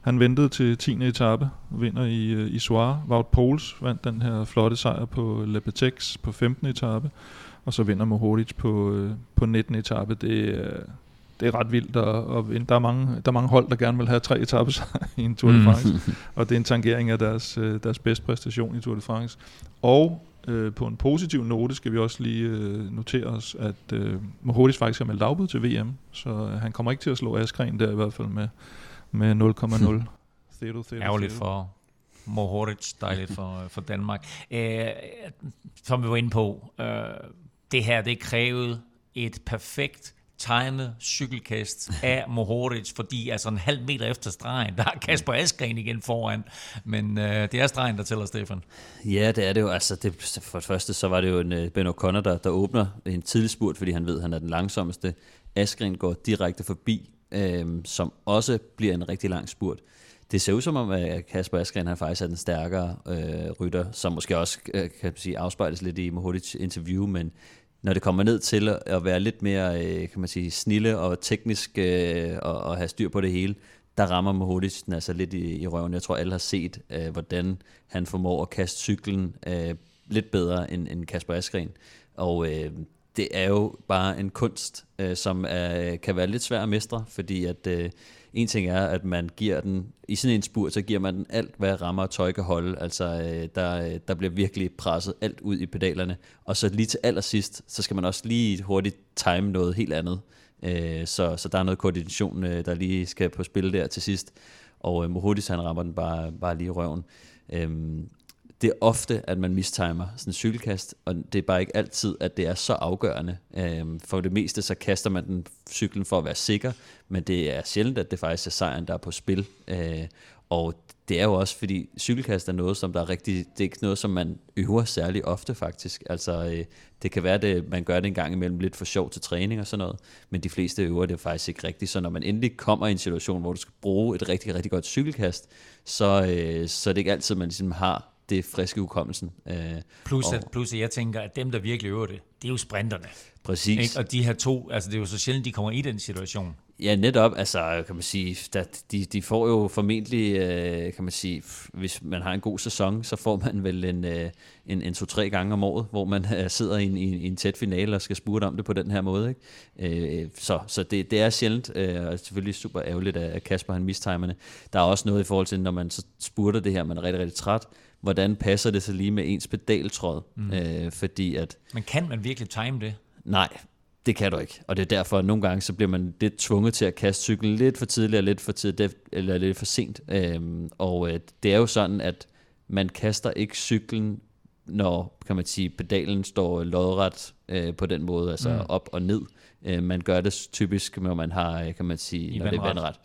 Han ventede til tiende etape, vinder i, i Soir. Wout Poels vandt den her flotte sejr på Le Betex på femtende etape, og så vinder Mohorič på, på nittende etape. Det, det er ret vildt, og, og der, er mange, der er mange hold, der gerne vil have tre etapesejre i en Tour de France, og det er en tangering af deres, deres bedste præstation i Tour de France. Og øh, på en positiv note skal vi også lige øh, notere os, at øh, Mohorič faktisk har meldt afbud til V M, så øh, han kommer ikke til at slå Asgreen der i hvert fald med, med nul komma nul. Ærgerligt for Mohorič, dejligt for, for Danmark. Æh, som vi var inde på, øh, det her, det krævede et perfekt timet cykelkast af Mohorič, fordi altså en halv meter efter stregen, der er Kasper Asgreen igen foran, men øh, det er stregen, der tæller, Stefan. Ja, det er det jo. Altså, det, for det første, så var det jo en Ben O'Connor, der, der åbner en tidlig spurt, fordi han ved, at han er den langsomste. Asgreen går direkte forbi, øh, som også bliver en rigtig lang spurt. Det ser ud som om, at Kasper Asgreen han faktisk er den stærkere øh, rytter, som måske også øh, kan sige, afspejles lidt i Mohorič interview, men når det kommer ned til at være lidt mere, kan man sige, snille og teknisk øh, og, og have styr på det hele, der rammer Mohorič den altså lidt i, i røven. Jeg tror, alle har set, øh, hvordan han formår at kaste cyklen øh, lidt bedre end, end Kasper Asgreen. Og øh, det er jo bare en kunst, øh, som er, kan være lidt svær at mestre, fordi at øh, en ting er, at man giver den, i sådan en spurt, så giver man den alt, hvad rammer og tøj kan holde. Altså, øh, der, der bliver virkelig presset alt ud i pedalerne. Og så lige til allersidst, så skal man også lige hurtigt time noget helt andet. Øh, så, så der er noget koordination, øh, der lige skal på spil der til sidst. Og øh, Mohorič, han rammer den bare, bare lige i røven. Øh, det er ofte, at man mistimer sådan en cykelkast, og det er bare ikke altid, at det er så afgørende. Øhm, for det meste, så kaster man den cyklen for at være sikker, men det er sjældent, at det faktisk er sejren, der er på spil. Øh, og det er jo også, fordi cykelkast er noget, som der er rigtig, det er ikke noget, som man øver særlig ofte faktisk. Altså, øh, det kan være, at man gør det en gang imellem lidt for sjov til træning og sådan noget, men de fleste øver det faktisk ikke rigtigt. Så når man endelig kommer i en situation, hvor du skal bruge et rigtig, rigtig godt cykelkast, så, øh, så er det ikke altid, man ligesom har det friske hukommelsen. Øh, plus, at, og, plus at jeg tænker, at dem, der virkelig øver det, det er jo sprinterne. Præcis. Ikke? Og de her to, altså det er jo så sjældent, de kommer i den situation. Ja, netop. Altså, kan man sige, der, de, de får jo formentlig, øh, kan man sige, hvis man har en god sæson, så får man vel en, øh, en, en to-tre gange om året, hvor man øh, sidder i en, i en tæt finale og skal spurte om det på den her måde. Ikke? Øh, så så det, det er sjældent, øh, og selvfølgelig super ærgerligt, at Kasper han mistimerne. Der er også noget i forhold til, når man så spurter det her, man er rigtig, rigtig træt, hvordan passer det så lige med ens pedaltråd? Mm. Øh, fordi at... Men kan man virkelig time det? Nej, det kan du ikke. Og det er derfor, at nogle gange, så bliver man lidt tvunget til at kaste cyklen lidt for tidligt, eller lidt for, tidligt, eller lidt for sent. Øh, og øh, det er jo sådan, at man kaster ikke cyklen, når, kan man sige, pedalen står lodret øh, på den måde, altså mm. op og ned. Øh, man gør det typisk, når man har, kan man sige, når det er vandret.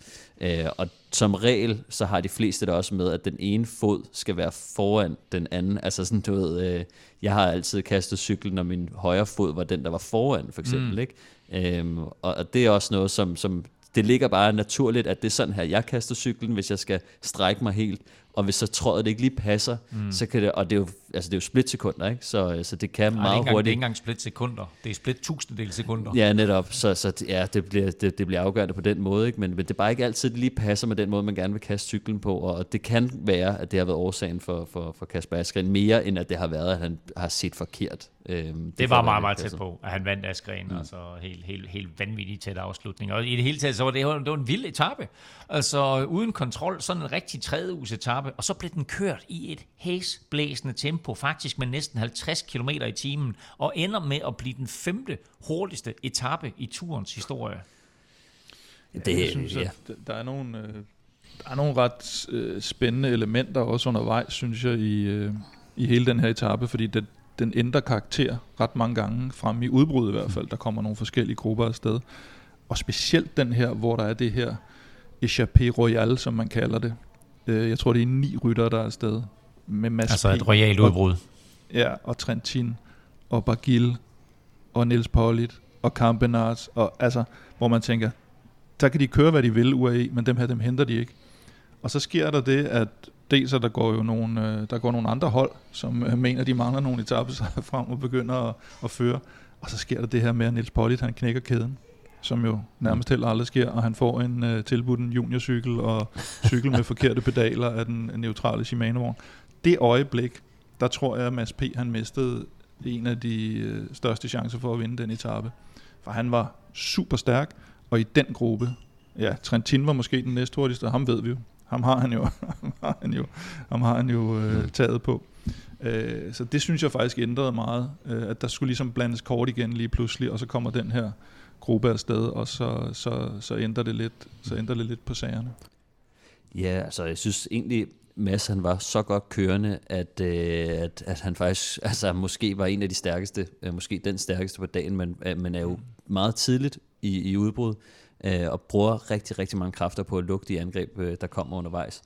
Øh, og som regel, så har de fleste der også med, at den ene fod skal være foran den anden. Altså sådan, du ved, øh, jeg har altid kastet cyklen, når min højre fod var den, der var foran, for eksempel. Mm. Ikke? Øh, og, og det er også noget, som, som det ligger bare naturligt, at det er sådan her, jeg kaster cyklen, hvis jeg skal strække mig helt. Og hvis så trådet ikke lige passer, mm. så kan det, og det er jo, altså det er jo splitsekunder, ikke? Så, så det kan Nej, meget det engang, hurtigt. Det er ikke engang splitsekunder, det er split tusindedel sekunder. Ja, netop, så, så ja, det, bliver, det, det bliver afgørende på den måde, ikke? Men, men det er bare ikke altid, det lige passer med den måde, man gerne vil kaste cyklen på, og det kan være, at det har været årsagen for, for, for Kasper Asgreen, mere end at det har været, at han har set forkert. Øhm, det, det var meget, meget tæt på, at han vandt Asgreen, mm. altså helt, helt, helt vanvittigt tæt afslutning, og i det hele taget, så var det, det var en vild etape, altså uden kontrol, sådan en rigtig tredje etape. Og så blev den kørt i et hæsblæsende tempo, faktisk med næsten halvtreds kilometer i timen, og ender med at blive den femte hurtigste etape i turens historie. Ja, det, jeg synes, ja. der, er nogle, der er nogle ret øh, spændende elementer også undervejs, synes jeg, i, øh, i hele den her etape, fordi det, den ændrer karakter ret mange gange, frem i udbrud i hvert fald. Der kommer nogle forskellige grupper afsted. Og specielt den her, hvor der er det her échappée royale, som man kalder det. Jeg tror, det er ni ryttere, der er afsted. Med Mads altså et royalt udbrud. Ja, og Trentin, og Bargill, og Niels Pollitt, og Campenaerts, og altså, hvor man tænker, der kan de køre, hvad de vil, U A E, men dem her, dem henter de ikke. Og så sker der det, at dels der går jo nogle, der går nogle andre hold, som mener, de mangler nogle etape frem og begynder at, at føre. Og så sker der det her med, at Niels Pollitt, han knækker kæden, som jo nærmest heller aldrig sker, og han får en øh, tilbudt en juniorcykel og cykel med forkerte pedaler af den neutrale Shimano-vogn. Det øjeblik, der tror jeg, at Mads P. han mistede en af de øh, største chancer for at vinde den etape. For han var super stærk, og i den gruppe, ja, Trentin var måske den næst hurtigste, ham ved vi jo. Ham har han jo, ham har han jo, ham har han jo øh, taget på. Øh, så det synes jeg faktisk ændrede meget, øh, at der skulle ligesom blandes kort igen lige pludselig, og så kommer den her gruppe afsted, og så, så, så, ændrer det lidt, så ændrer det lidt på sagerne. Ja, altså jeg synes egentlig, Mads, han var så godt kørende, at, øh, at, at han faktisk altså, måske var en af de stærkeste, øh, måske den stærkeste på dagen, men, øh, men er jo meget tidligt i, i udbrud, øh, og bruger rigtig, rigtig mange kræfter på at lukke de angreb, øh, der kommer undervejs.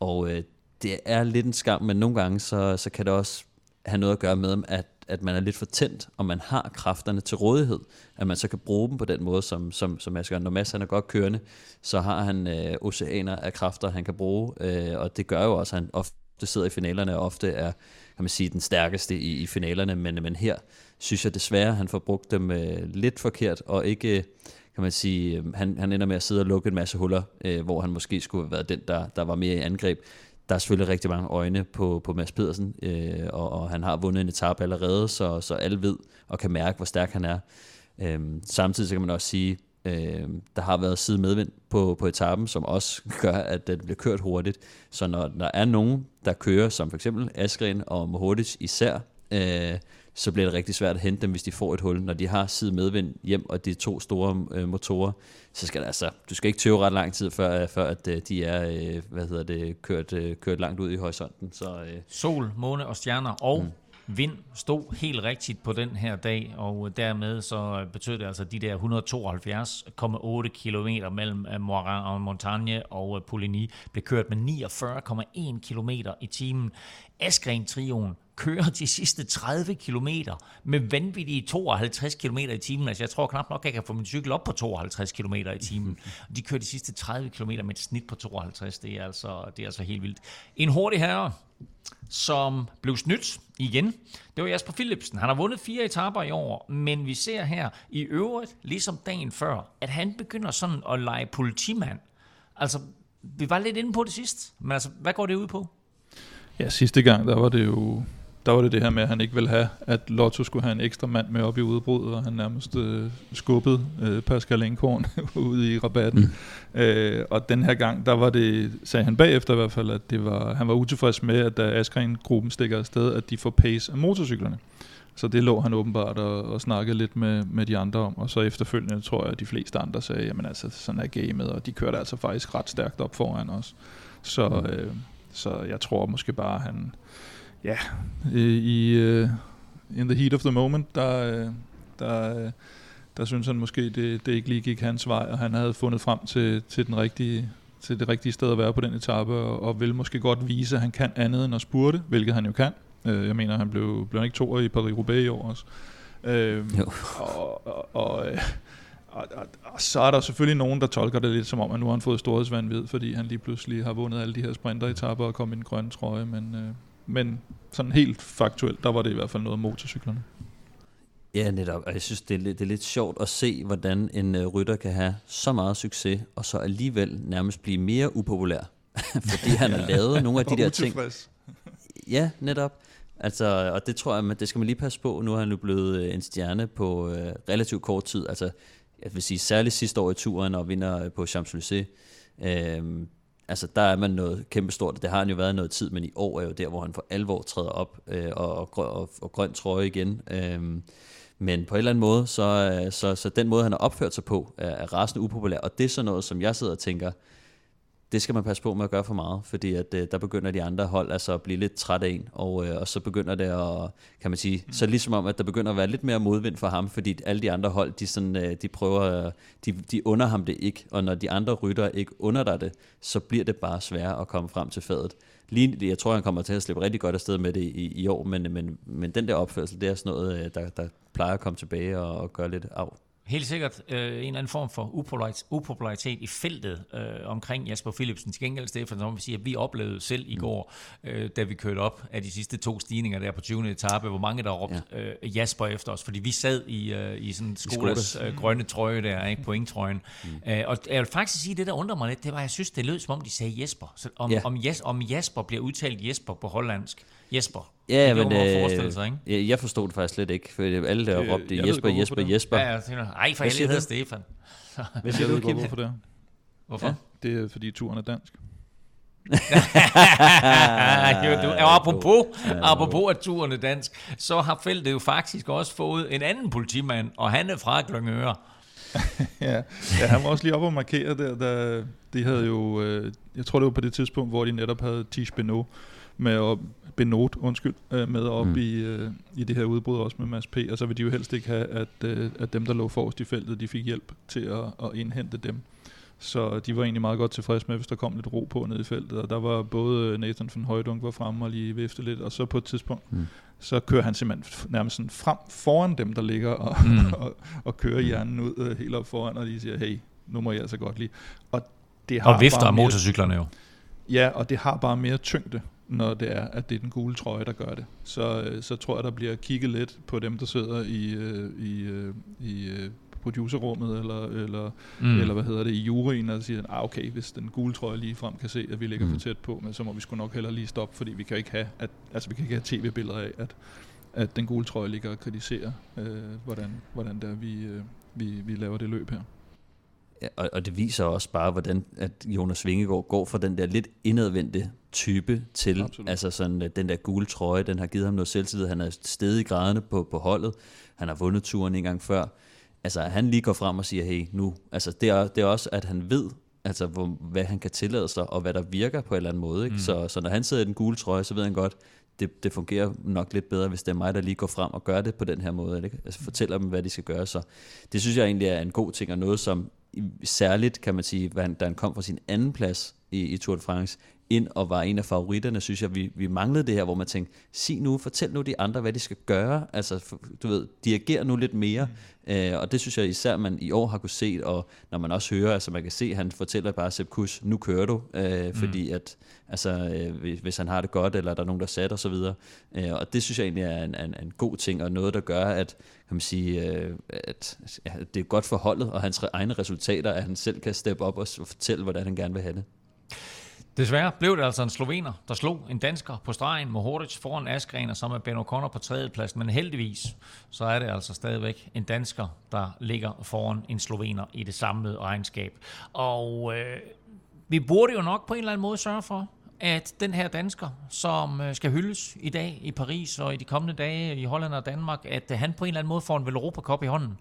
Og øh, det er lidt en skam, men nogle gange, så, så kan det også have noget at gøre med, at, at man er lidt for tændt, og man har kræfterne til rådighed, at man så kan bruge dem på den måde, som, som, som Mads gør. Når Mads han er godt kørende, så har han øh, oceaner af kræfter, han kan bruge, øh, og det gør jo også, at han ofte sidder i finalerne, og ofte er, kan man sige, den stærkeste i, i finalerne, men, men her synes jeg desværre, han får brugt dem øh, lidt forkert, og ikke... Øh, kan man sige, han, han ender med at sidde og lukke en masse huller, øh, hvor han måske skulle have været den, der, der var mere i angreb. Der er selvfølgelig rigtig mange øjne på, på Mads Pedersen, øh, og, og han har vundet en etape allerede, så, så alle ved og kan mærke, hvor stærk han er. Øh, samtidig så kan man også sige, øh, der har været side medvind på, på etappen, som også gør, at den bliver kørt hurtigt. Så når der er nogen, der kører, som for eksempel Asgreen og Mohorič især, øh, så bliver det rigtig svært at hente dem, hvis de får et hul. Når de har side medvind hjem, og de to store øh, motorer, så skal altså, du skal ikke tøve ret lang tid, før, før at øh, de er øh, hvad hedder det, kørt, øh, kørt langt ud i horisonten. Så, øh. Sol, måne og stjerner og mm. vind stod helt rigtigt på den her dag, og dermed så betød det altså de der et hundrede og tooghalvfjerds komma otte kilometer mellem Moira og Montagne og Poligny blev kørt med niogfyrre komma en kilometer i timen. Asgreen-trioen kører de sidste tredive kilometer med vanvittige tooghalvtreds kilometer i timen. Altså, jeg tror knap nok, jeg kan få min cykel op på tooghalvtreds kilometer i timen. De kører de sidste tredive kilometer med et snit på tooghalvtreds. Det er altså, det er altså helt vildt. En hurtig herre, som blev snydt igen, det var Jasper Philipsen. Han har vundet fire etaper i år, men vi ser her i øvrigt, ligesom dagen før, at han begynder sådan at lege politimand. Altså, vi var lidt inde på det sidst, men altså, hvad går det ud på? Ja, sidste gang, der var det jo... Der var det det her med, at han ikke ville have, at Lotto skulle have en ekstra mand med op i udbrud, og han nærmest øh, skubbede øh, Pascal Enghorn ud i rabatten. Mm. Øh, og den her gang, der var det, sagde han bagefter i hvert fald, at det var, han var utilfreds med, at da Asgreen-gruppen stikker afsted, at de får pace af motorcyklerne. Så det lå han åbenbart og, og snakkede lidt med, med de andre om, og så efterfølgende tror jeg, at de fleste andre sagde, jamen altså, sådan er gamet, og de kørte altså faktisk ret stærkt op foran os. Så, øh, så jeg tror måske bare, han... Ja, yeah. i uh, in the heat of the moment, der, der, der synes han måske, det, det ikke lige gik hans vej, og han havde fundet frem til, til, den rigtige, til det rigtige sted at være på den etape, og, og vil måske godt vise, at han kan andet end at spurte, hvilket han jo kan. Uh, jeg mener, han blev, blev ikke toer i Paris-Roubaix i år også. Uh, og... og, og uh, Og, og, og så er der selvfølgelig nogen, der tolker det lidt som om, at nu har han fået storhedsvanvid, fordi han lige pludselig har vundet alle de her sprinteretapper og kom i den grønne trøje, men, øh, men sådan helt faktuelt, der var det i hvert fald noget om motorcyklerne. Ja, netop, og jeg synes, det er, det er lidt sjovt at se, hvordan en øh, rytter kan have så meget succes, og så alligevel nærmest blive mere upopulær, fordi han ja. har lavet nogle af de der ting. Ja, netop. Altså, og det tror jeg, man, det skal man lige passe på. Nu har han nu blevet øh, en stjerne på øh, relativt kort tid, altså jeg vil sige, særligt sidste år i turen og vinder på Champs-Élysées. Øhm, altså, der er man noget kæmpestort. Det har han jo været noget tid, men i år er jo der, hvor han for alvor træder op øh, og, og, og, og grøn trøje igen. Øhm, men på en eller anden måde, så, så, så den måde, han har opført sig på, er, er rasende upopulær. Og det er sådan noget, som jeg sidder og tænker, det skal man passe på med at gøre for meget, fordi at, øh, der begynder de andre hold altså at blive lidt træt af en, og, øh, og så begynder det at, kan man sige, mm. så ligesom om, at der begynder at være lidt mere modvind for ham, fordi alle de andre hold, de, sådan, øh, de prøver, de, de under ham det ikke, og når de andre rytter ikke under dig det, så bliver det bare sværere at komme frem til fadet. Lige, jeg tror, han kommer til at slippe rigtig godt afsted med det i, i år, men, men, men den der opførsel, det er sådan noget, der, der plejer at komme tilbage og, og gøre lidt af. Helt sikkert øh, en eller anden form for upopularitet i feltet øh, omkring Jasper Philipsen. Til gengæld, Stefan, som vi siger, at vi oplevede selv i går, øh, da vi kørte op af de sidste to stigninger der på tyvende etape, hvor mange der råbte øh, Jasper efter os, fordi vi sad i, øh, i sådan Skodas øh, grønne trøje der, ikke, pointtrøjen. Mm. Øh, og jeg vil faktisk sige, det der undrer mig lidt, det var, at jeg synes, det lød som om de sagde Jesper. Så om, yeah. om, jes, om Jasper bliver udtalt Jesper på hollandsk. Jesper. Ja, det men øh, sig, ikke? Jeg forstod det faktisk slet ikke, for alle der øh, råbte Jesper, ved, Jesper, Jesper. Ja, jeg tænker, ej, for helvede hedder Stefan. Hvis jeg ved, hvorfor det er. Hvorfor? Ja. Det er, fordi turen er dansk. jo, du, og apropos, apropos, at turen er dansk, så har feltet jo faktisk også fået en anden politimand, og han er fra Glyngøre. ja. ja, han var også lige oppe og markere der, der. De havde jo, øh, jeg tror det var på det tidspunkt, hvor de netop havde Tish Benot med op, Benot, undskyld, øh, med op mm. i, øh, i det her udbrud også med Mads P. Og så ville de jo helst ikke have, at, øh, at dem, der lå forrest i feltet, de fik hjælp til at, at indhente dem. Så de var egentlig meget godt tilfredse med, hvis der kom lidt ro på nede i feltet. Og der var både Nathan van Højdunk var fremme og lige vifte lidt, og så på et tidspunkt, mm. så kører han simpelthen nærmest sådan frem foran dem, der ligger og, mm. og, og kører hjernen ud uh, helt op foran, og de siger, hey, nu må jeg altså godt lide. Og, det har og vifter af motorcyklerne jo. Ja, og det har bare mere tyngde, når det er, at det er den gule trøje, der gør det. Så, så tror jeg, der bliver kigget lidt på dem, der sidder i... i, i producerrummet, eller, eller, mm. eller hvad hedder det, i juryen, og siger, ah, okay, hvis den gule trøje lige frem kan se, at vi ligger mm. for tæt på, men så må vi sgu nok heller lige stoppe, fordi vi kan ikke have, at, altså vi kan ikke have tv-billeder af, at, at den gule trøje ligger og kritiserer, øh, hvordan, hvordan der vi, øh, vi, vi laver det løb her. Ja, og, og det viser også bare, hvordan at Jonas Vingegaard går fra den der lidt indadvendte type til, absolut. Altså sådan, at den der gule trøje, den har givet ham noget selvtillid, han er stedet i graderne på, på holdet, han har vundet turen en gang før. Altså, han lige går frem og siger, hey, nu. Altså, det er, det er også, at han ved, altså, hvor, hvad han kan tillade sig, og hvad der virker på en eller anden måde. Ikke? Mm. Så, så når han sidder i den gule trøje, så ved han godt, det, det fungerer nok lidt bedre, hvis det er mig, der lige går frem og gør det på den her måde. Ikke? Altså, fortæller dem, hvad de skal gøre. Så det synes jeg egentlig er en god ting, og noget som særligt, kan man sige, da han kom fra sin anden plads i, i Tour de France, ind og var en af favoritterne, synes jeg, vi, vi manglede det her, hvor man tænkte, sig nu, fortæl nu de andre, hvad de skal gøre, altså, du ved, diriger nu lidt mere, mm. øh, og det synes jeg især, man i år har kunne se, og når man også hører, altså man kan se, han fortæller bare Sepp Kuss, nu kører du, øh, fordi mm. at, altså, øh, hvis han har det godt, eller der er nogen, der satte, og så videre, øh, og det synes jeg egentlig er en, en, en god ting, og noget, der gør, at, kan man sige, øh, at ja, det er godt for holdet, og hans egne resultater, at han selv kan steppe op og fortælle, hvordan han gerne vil have det. Desværre blev det altså en slovener, der slog en dansker på stregen, Mohorič foran Asgreen, og så med Ben O'Connor på tredjeplads. Men heldigvis, så er det altså stadigvæk en dansker, der ligger foran en slovener i det samlede regnskab. Og øh, vi burde jo nok på en eller anden måde sørge for, at den her dansker, som skal hyldes i dag i Paris og i de kommende dage i Holland og Danmark, at han på en eller anden måde får en Velropa Cup i hånden.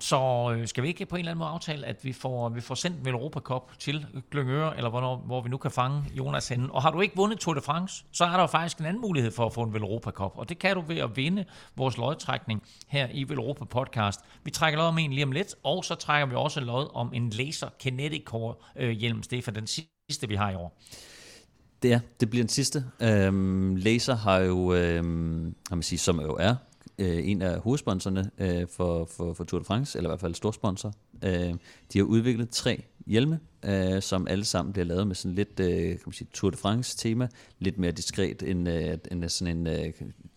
Så skal vi ikke på en eller anden måde aftale, at vi får, vi får sendt en Velropa Cup til Glyngøre, eller hvornår, hvor vi nu kan fange Jonas henne. Og har du ikke vundet Tour de France, så er der jo faktisk en anden mulighed for at få en Velropa Cup, og det kan du ved at vinde vores lodtrækning her i Velropa Podcast. Vi trækker lod om en lige om lidt, og så trækker vi også lod om en Laser Kinetic Core hjelm, Stefan, den sidste. sidste, vi har i år. Det er, det bliver den sidste. Øhm, Laser har jo, øhm, har man sige, som jo er øh, en af hovedsponsorerne øh, for, for, for Tour de France, eller i hvert fald storsponsor. Øh, de har udviklet tre hjelme, øh, som alle sammen bliver lavet med sådan lidt øh, kan man sige, Tour de France tema, lidt mere diskret end, øh, end sådan en øh,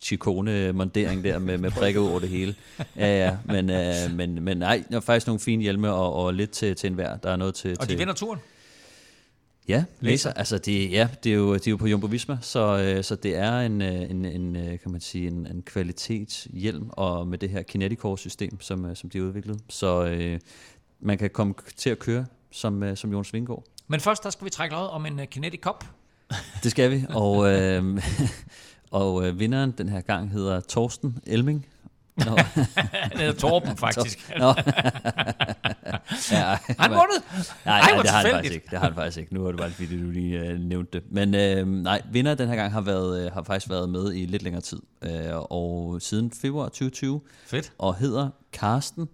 Ciccone-montering der med, med prikker over det hele. Ja, ja, men, øh, men, men nej, der er faktisk nogle fine hjelme og, og lidt til, til enhver. Der er noget til, og de til... vinder turen? Ja, Laser. Altså det, ja, det er jo det er jo på Jumbo-Visma, så øh, så det er en en, en kan man sige en, en kvalitetshjelm og med det her Kinetic Core system som som de har udviklet, så øh, man kan komme til at køre som som Jonas Vingegaard. Men først der skal vi trække lod om en uh, Kinetic Cup. Det skal vi, og øh, og øh, vinderen den her gang hedder Torsten Elming. No. Det hedder Torben, faktisk. No. Ja, har han vundet? Nej, nej, det har han faktisk ikke. Det har han faktisk ikke. Nu var det bare fordi du lige øh, nævnte det. Men øh, nej, vinder den her gang har, været, øh, har faktisk været med i lidt længere tid. Øh, og siden februar tyve tyve. Fedt. Og hedder Karsten.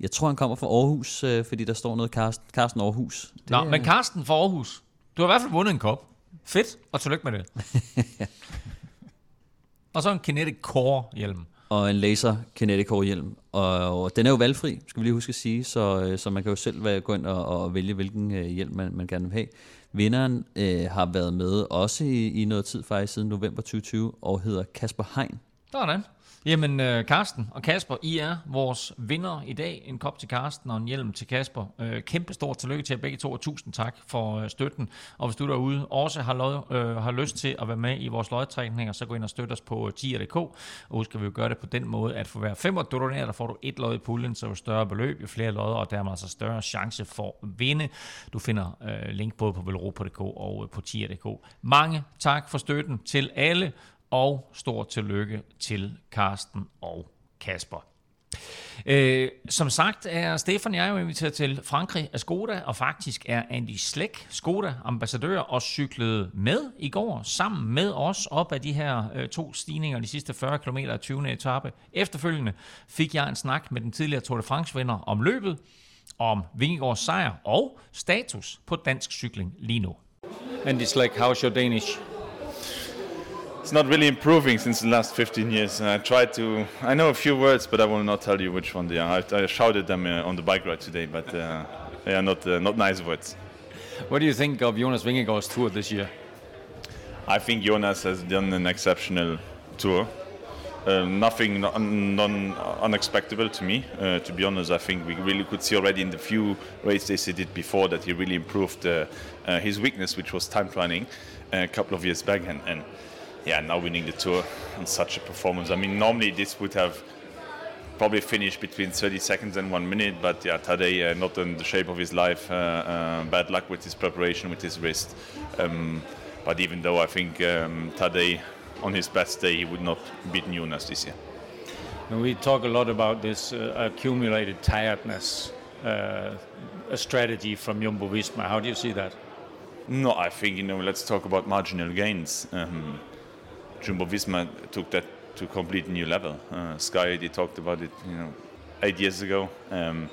Jeg tror, han kommer fra Aarhus, øh, fordi der står noget Karsten, Karsten Aarhus. Det, Nå, men Karsten fra Aarhus. Du har i hvert fald vundet en kop. Fedt, og tillykke med det. Ja. Og så en Kinetic Core-hjelm. Og en Laser Kinetic Core hjelm. Og, og den er jo valgfri, skal vi lige huske at sige, så, så man kan jo selv gå ind og, og vælge, hvilken hjelm man, man gerne vil have. Vinderen øh, har været med også i, i noget tid, faktisk siden november tyve tyve, og hedder Kasper Hein. Sådan. Jamen, øh, Karsten og Kasper, I er vores vinder i dag. En kop til Karsten og en hjelm til Kasper. Øh, kæmpe stort tillykke til jer begge to, og tusind tak for øh, støtten. Og hvis du derude også har, lo- øh, har lyst til at være med i vores lodtrækninger, så gå ind og støt os på tier punktum d k. Og husk, at vi jo gøre det på den måde, at for hver femmer du donerer, der får du et lod i puljen, så jo større beløb, jo flere lodder, og dermed altså større chance for at vinde. Du finder øh, link både på velropa punktum d k og øh, på tier punktum d k. Mange tak for støtten til alle. Og stort tillykke til Karsten og Kasper. Øh, som sagt er Stefan og jeg jo inviteret til Frankrig af Skoda, og faktisk er Andy Schleck, Skoda-ambassadør, og cyklede med i går sammen med os op af de her øh, to stigninger, de sidste fyrre kilometer og tyvende etape. Efterfølgende fik jeg en snak med den tidligere Tour de France-vinder om løbet, om Vingegaards sejr og status på dansk cykling lige nu. Andy Schleck, how's your Danish? It's not really improving since the last fifteen years. I tried to, I know a few words, but I will not tell you which one they are. I, I shouted them uh, on the bike ride today, but uh, they are not, uh, not nice words. What do you think of Jonas Vingegaard's tour this year? I think Jonas has done an exceptional tour. Uh, nothing non, non, unexpected to me. Uh, to be honest, I think we really could see already in the few race days he did before that he really improved uh, uh, his weakness, which was time planning, uh, a couple of years back. and. and Yeah, now winning the Tour on such a performance. I mean, normally this would have probably finished between thirty seconds and one minute, but yeah, Tadej, uh, not in the shape of his life, uh, uh, bad luck with his preparation, with his wrist. Um, but even though I think um, Tadej, on his best day, he would not beat Jonas this year. We talk a lot about this uh, accumulated tiredness, uh, a strategy from Jumbo-Visma. How do you see that? No, I think, you know, let's talk about marginal gains. Um, Jumbo-Visma took that to a complete new level. Uh, Sky, they talked about it, you know, eight years ago. Um,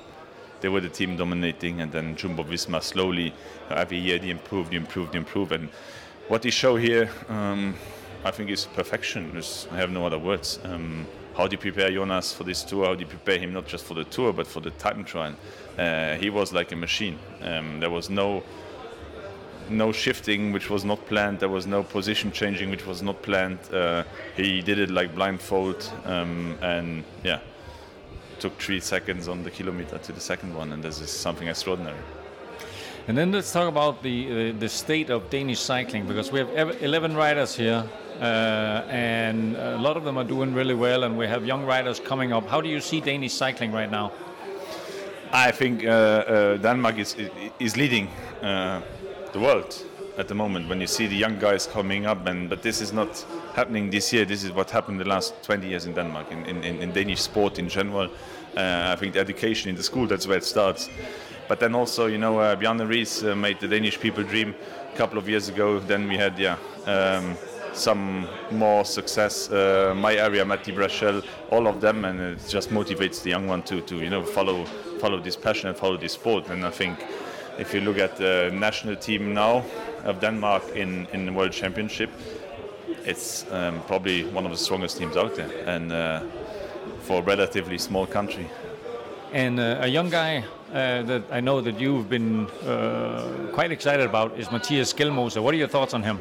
they were the team dominating, and then Jumbo-Visma slowly, uh, every year they improved, they improved, they improved. And what they show here, um, I think, is perfection. It's, I have no other words. Um, how do you prepare Jonas for this tour? How do you prepare him not just for the tour, but for the time trial? Uh, he was like a machine. Um, there was no... no shifting which was not planned, there was no position changing which was not planned. Uh, he did it like blindfold, um, and yeah, took three seconds on the kilometer to the second one, and this is something extraordinary. And then let's talk about the uh, the state of Danish cycling, because we have eleven riders here, uh, and a lot of them are doing really well, and we have young riders coming up. How do you see Danish cycling right now? I think uh, uh, Denmark is is leading uh, the world at the moment when you see the young guys coming up, and but this is not happening this year. This is what happened the last twenty years in Denmark, in, in, in Danish sport in general. uh, I think the education in the school, that's where it starts, but then also, you know, uh, Bjarne Riis uh, made the Danish people dream a couple of years ago. Then we had yeah um, some more success, uh, my area, Mads Pedersen, all of them, and it just motivates the young one to to you know follow follow this passion and follow this sport. And I think if you look at the national team now of Denmark in, in the World Championship, it's um, probably one of the strongest teams out there, and uh, for a relatively small country. And uh, a young guy uh, that I know that you've been uh, quite excited about is Mathias Skjelmose. What are your thoughts on him?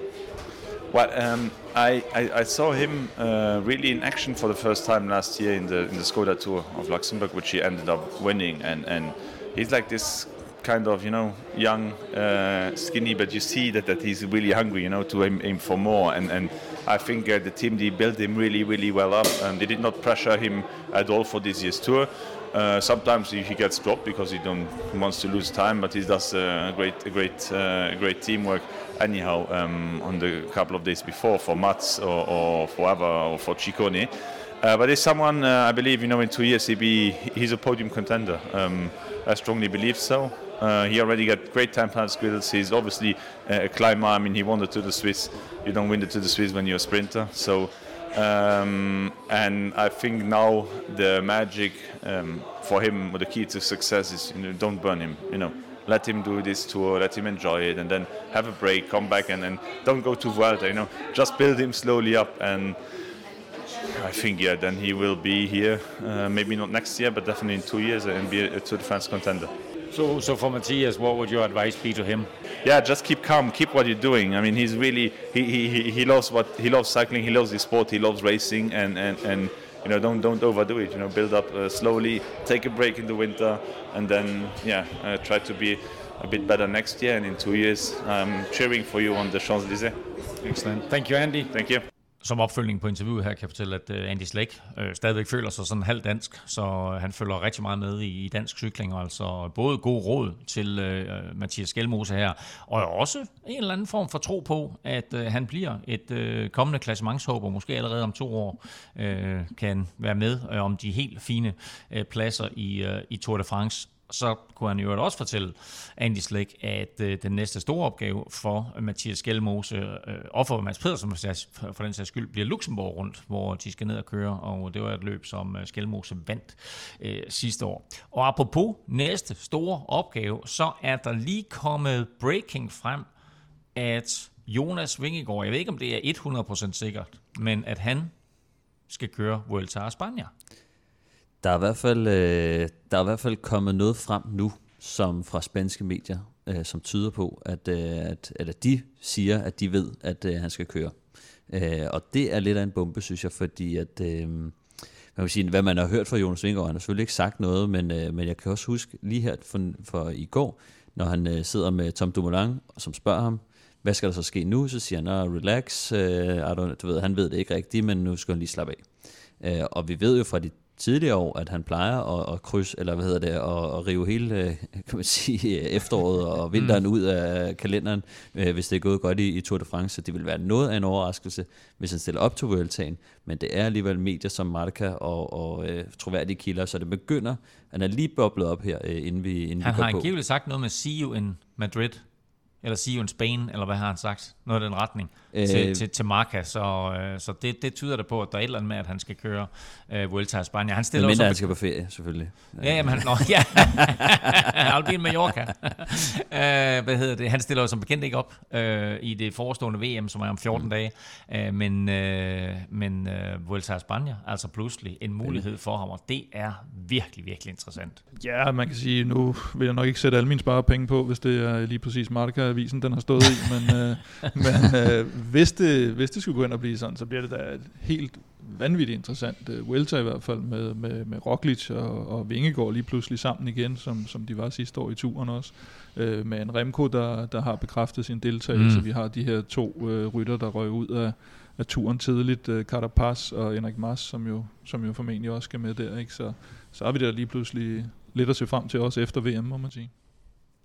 Well, um, I, I, I saw him uh, really in action for the first time last year in the in the Skoda Tour of Luxembourg, which he ended up winning, and, and he's like this kind of, you know, young, uh, skinny, but you see that, that he's really hungry, you know, to aim, aim for more. And, and I think uh, the team, they built him really, really well up. And they did not pressure him at all for this year's tour. Uh, sometimes he, he gets dropped because he don't he wants to lose time, but he does uh, great, great, uh, great teamwork. Anyhow, um, on the couple of days before for Mats or, or for Ava or for Ciccone. Uh, but there's someone, uh, I believe, you know, in two years he'll be, he's a podium contender. Um, I strongly believe so. Uh, he already got great time trial skills. He's obviously uh, a climber. I mean, he won the Tour de Suisse. You don't win the Tour de Suisse when you're a sprinter. So, um, and I think now the magic um, for him, or the key to success, is, you know, don't burn him. You know, let him do this tour, let him enjoy it, and then have a break, come back, and, and don't go too Vuelta. You know, just build him slowly up, and I think yeah, then he will be here. Uh, maybe not next year, but definitely in two years, and be a Tour de France contender. So, so for Mathias, what would your advice be to him? Yeah, just keep calm, keep what you're doing. I mean, he's really he he, he loves what he loves cycling, he loves the sport, he loves racing, and, and, and you know don't don't overdo it. You know, build up uh, slowly, take a break in the winter, and then yeah, uh, try to be a bit better next year. And in two years, I'm cheering for you on the Champs-Élysées. Excellent. Thank you, Andy. Thank you. Som opfølgning på interviewet her kan jeg fortælle, at Andy Schleck øh, stadigvæk føler sig sådan halv dansk, så han følger rigtig meget med i, i dansk cykling, altså både god råd til øh, Mathias Skjelmose her, og også en eller anden form for tro på, at øh, han bliver et øh, kommende klassementshåber, måske allerede om to år, øh, kan være med øh, om de helt fine øh, pladser i, øh, i Tour de France. Så kunne han jo også fortælle Andy Schleck, at øh, den næste store opgave for Mathias Skjelmose øh, og for Mads Pedersen for den sags skyld bliver Luxembourg rundt, hvor de skal ned og køre, og det var et løb, som Skjelmose vandt øh, sidste år. Og apropos næste store opgave, så er der lige kommet breaking frem, at Jonas Vingegaard, jeg ved ikke om det er hundrede procent sikkert, men at han skal køre Vuelta a España. Der er, i hvert fald, øh, der er i hvert fald kommet noget frem nu, som fra spanske medier, øh, som tyder på, at, øh, at, at de siger, at de ved, at øh, han skal køre. Øh, og det er lidt af en bombe, synes jeg, fordi at, øh, man vil sige, hvad man har hørt fra Jonas Vingegaard, han har selvfølgelig ikke sagt noget, men, øh, men jeg kan også huske lige her for, for i går, når han øh, sidder med Tom Dumoulin, som spørger ham, hvad skal der så ske nu? Så siger han, relax, øh, du ved, han ved det ikke rigtigt, men nu skal han lige slappe af. Øh, og vi ved jo fra de tidligere år, at han plejer at, at krydse, eller hvad hedder det, at, at rive hele, kan man sige, efteråret og vinteren ud af kalenderen, hvis det er gået godt i, i Tour de France, så det vil være noget af en overraskelse, hvis han stiller op til Vueltaen, men det er alligevel medier som Marca og, og øh, troværdige kilder, så det begynder, han er lige boblet op her, øh, inden vi inden Han vi går har på. Angiveligt sagt noget med, see you in Madrid, eller see you in Spain, eller hvad har han sagt? Noget i den retning øh, til, til, til Marca, så, øh, så det, det tyder det på, at der er et eller andet med, at han skal køre øh, Vuelta i Spanien. Han stiller også... Men han skal på ferie, selvfølgelig. Ja, jamen, han, nå, ja. Albin Mallorca. øh, hvad hedder det? Han stiller jo som bekendt ikke op øh, i det forestående V M, som er om fjorten mm. dage, øh, men, øh, men øh, Vuelta i Spanien, altså pludselig en mulighed for ham, og det er virkelig, virkelig interessant. Ja, man kan sige, nu vil jeg nok ikke sætte alle mine sparepenge på, hvis det er lige præcis Marca-avisen, den har stået i, men... Øh, Men øh, hvis, det, hvis det skulle gå hen og blive sådan, så bliver det da et helt vanvittigt interessant uh, Vuelta i hvert fald med, med, med Roglič og, og Vingegaard lige pludselig sammen igen, som, som de var sidste år i turen også. Øh, med en Remco, der, der har bekræftet sin deltagelse. Mm. Vi har de her to øh, rytter, der røg ud af, af turen tidligt. Øh, Carapaz og Enric Mas, som jo, som jo formentlig også skal med der. Ikke? Så, så er vi der lige pludselig lidt at se frem til også efter V M, må man sige.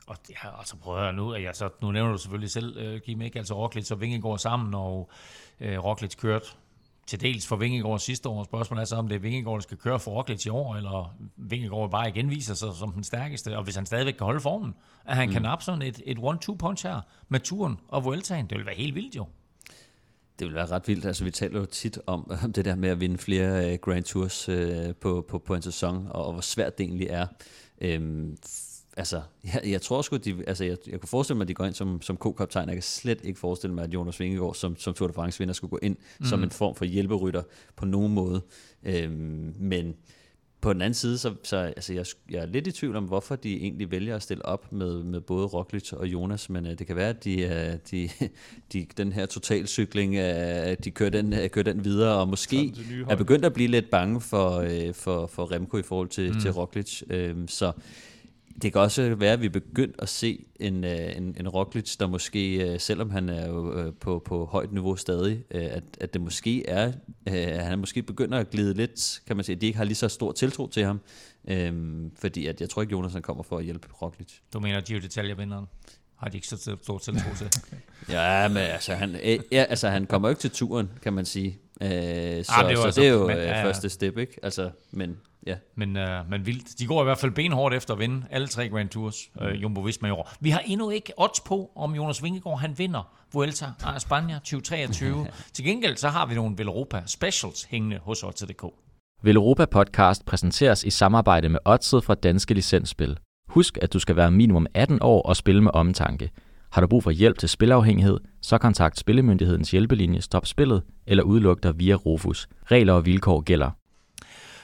Og det har jeg altså prøvet at nu, at jeg så, nu nævner du selvfølgelig selv, uh, Kim, ikke? Altså Roglič og Vingegaard sammen, og uh, Roglič kørte til dels for Vingegaard sidste år. Spørgsmålet er så, om det er Vingegaard, der skal køre for Roglič i år, eller Vingegaard bare igen viser sig som den stærkeste, og hvis han stadigvæk kan holde formen, at han mm. kan nappe sådan et, et one-two punch her med turen og Vueltaen. Det vil være helt vildt jo. Det vil være ret vildt. Altså, vi taler jo tit om, om det der med at vinde flere uh, Grand Tours uh, på, på, på en sæson, og, og hvor svært det egentlig er. Um, Altså, jeg, jeg tror sgu, de, altså, jeg, jeg kunne forestille mig, at de går ind som, som co-kaptajn. Jeg kan slet ikke forestille mig, at Jonas Vingegaard som, som Tour de France-vinder skulle gå ind mm. som en form for hjælperytter på nogen måde. Øhm, men på den anden side, så, så altså, jeg, jeg er lidt i tvivl om, hvorfor de egentlig vælger at stille op med, med både Roglič og Jonas. Men øh, det kan være, at de, øh, de, de, den her totalcykling, øh, de kører den, øh, kører den videre, og måske er begyndt at blive lidt bange for, øh, for, for Remco i forhold til, mm. til Roglič. Øh, så... Det kan også være, at vi er begyndt at se en, en, en Roglič, der måske, selvom han er jo på, på højt niveau stadig, at, at det måske er, at han måske begynder at glide lidt, kan man sige, at de ikke har lige så stor tiltro til ham, øhm, fordi at jeg tror ikke, Jonas han kommer for at hjælpe Roglič. Du mener, at Giro d'Italia-vinderen har de ikke så stor tiltro til? Ja, men altså han, øh, ja, altså han kommer jo ikke til turen, kan man sige. Øh, så, ah, så det er så, jo men, øh, ja, ja. første step, ikke? Altså, men... Ja. Men, øh, men vildt. De går i hvert fald benhårdt efter at vinde alle tre Grand Tours, øh, Jumbo-Visma i år. Vi har endnu ikke odds på, om Jonas Vingegaard han vinder Vuelta a España tyve treogtyve. Til gengæld så har vi nogle Velropa Specials hængende hos odds punktum d k. Velropa Podcast præsenteres i samarbejde med Oddset fra Danske Licensspil. Husk, at du skal være minimum atten år og spille med omtanke. Har du brug for hjælp til spilafhængighed, så kontakt Spillemyndighedens hjælpelinje Stop Spillet eller udluk dig via Rofus. Regler og vilkår gælder.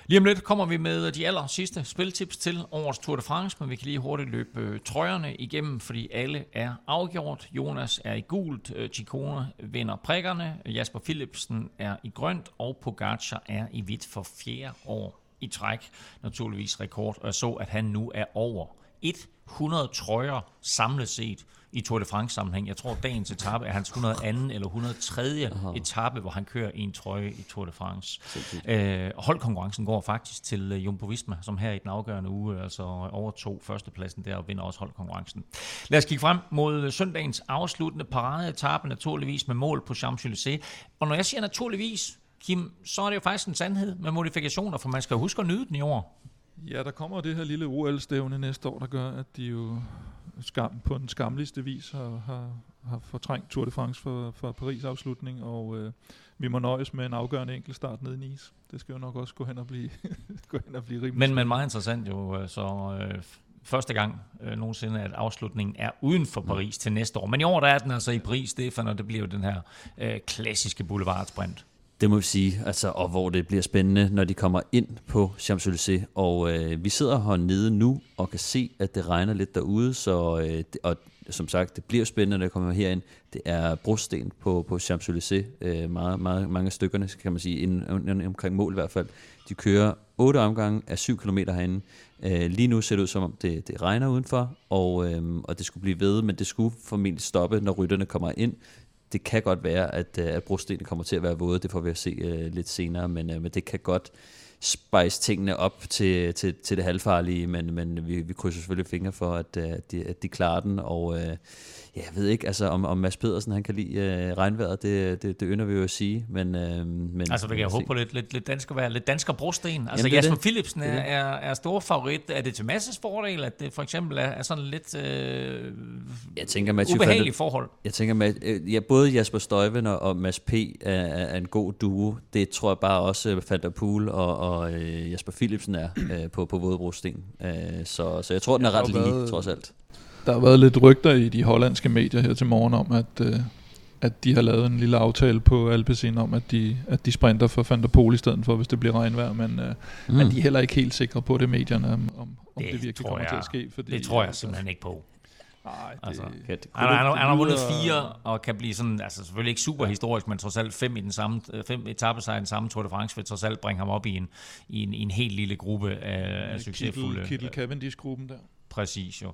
Lige om lidt kommer vi med de aller sidste spiltips til årets Tour de France, men vi kan lige hurtigt løbe trøjerne igennem, fordi alle er afgjort. Jonas er i gult, Ciccone vinder prikkerne, Jasper Philipsen er i grønt, og Pogačar er i hvidt for fjerde år i træk. Naturligvis rekord, og så at han nu er over hundrede trøjer samlet set i Tour de France sammenhæng. Jeg tror, dagens etape er hans hundrede anden eller hundrede og tredje Aha. etape, hvor han kører en trøje i Tour de France. Øh, holdkonkurrencen går faktisk til Jumbo-Visma, som her i den afgørende uge altså overtog førstepladsen der og vinder også holdkonkurrencen. Lad os kigge frem mod søndagens afsluttende paradeetape, naturligvis med mål på Champs-Élysées. Og når jeg siger naturligvis, Kim, så er det jo faktisk en sandhed med modifikationer, for man skal huske at nyde den i år. Ja, der kommer det her lille O L-stævne næste år, der gør, at de jo skam, på den skamligste vis har, har, har fortrængt Tour de France for, for Paris afslutning, og øh, vi må nøjes med en afgørende enkeltstart nede i Nice. Det skal jo nok også gå hen og blive, gå hen og blive rimelig. Men, men meget interessant jo, så øh, første gang øh, nogensinde, at afslutningen er uden for Paris til næste år. Men i år der er den altså i Paris, Stefan, og det bliver jo den her øh, klassiske boulevardsprint. Det må vi sige, altså, og hvor det bliver spændende, når de kommer ind på Champs-Élysées. Og øh, vi sidder hernede nu og kan se, at det regner lidt derude, så, øh, det, og som sagt, det bliver spændende, når jeg kommer herind. Det er brosten på, på Champs-Élysées, øh, meget, meget, mange af stykkerne, kan man sige, inden, inden omkring mål i hvert fald. De kører otte omgange af syv kilometer herinde. Øh, lige nu ser det ud, som om det, det regner udenfor, og, øh, og det skulle blive ved, men det skulle formentlig stoppe, når rytterne kommer ind. Det kan godt være, at, at brostenene kommer til at være våde. Det får vi at se uh, lidt senere, men, uh, men det kan godt spice tingene op til, til, til det halvfarlige, men, men vi, vi krydser selvfølgelig fingre for, at, uh, de, at de klarer den. Og uh, ja, jeg ved ikke, altså, om, om Mads Pedersen han kan lide uh, regnvejret, det, det, det ynder vi jo at sige. Men, uh, men, altså, vi kan jo håbe på lidt, lidt, lidt danskervejr, lidt dansker brosten. Altså, jamen, Jasper Philipsen er, er, er stor favorit. Er det til Masses fordel, at det for eksempel er, er sådan lidt øh, jeg tænker, Mathieu, ubehageligt forhold? Jeg tænker, ja, både Jasper Støjven og, og Mads P. Er, er en god duo. Det tror jeg bare også Van der Poel og, og øh, Jasper Philipsen er øh, på, på vådebrosten. Øh, så, så jeg tror, den er ret lige, trods alt. Der har været lidt rygter i de hollandske medier her til morgen om, at, øh, at de har lavet en lille aftale på Alpecin om, at de, at de sprinter for Van der Poel i stedet for, hvis det bliver regnvejr, men øh, mm. at de er heller ikke helt sikre på det, medierne, om, om det, det virkelig kommer jeg, til at ske. Fordi, det tror jeg simpelthen ikke på. Nej, altså, det, han, han, han har vundet fire og kan blive sådan, altså selvfølgelig ikke super historisk, men trods alt fem i den samme fem etapesejre i den samme Tour de France vil trods alt bringe ham op i en i en, i en helt lille gruppe af, af succesfulde. Kittel Cavendish-gruppen der. Præcis jo.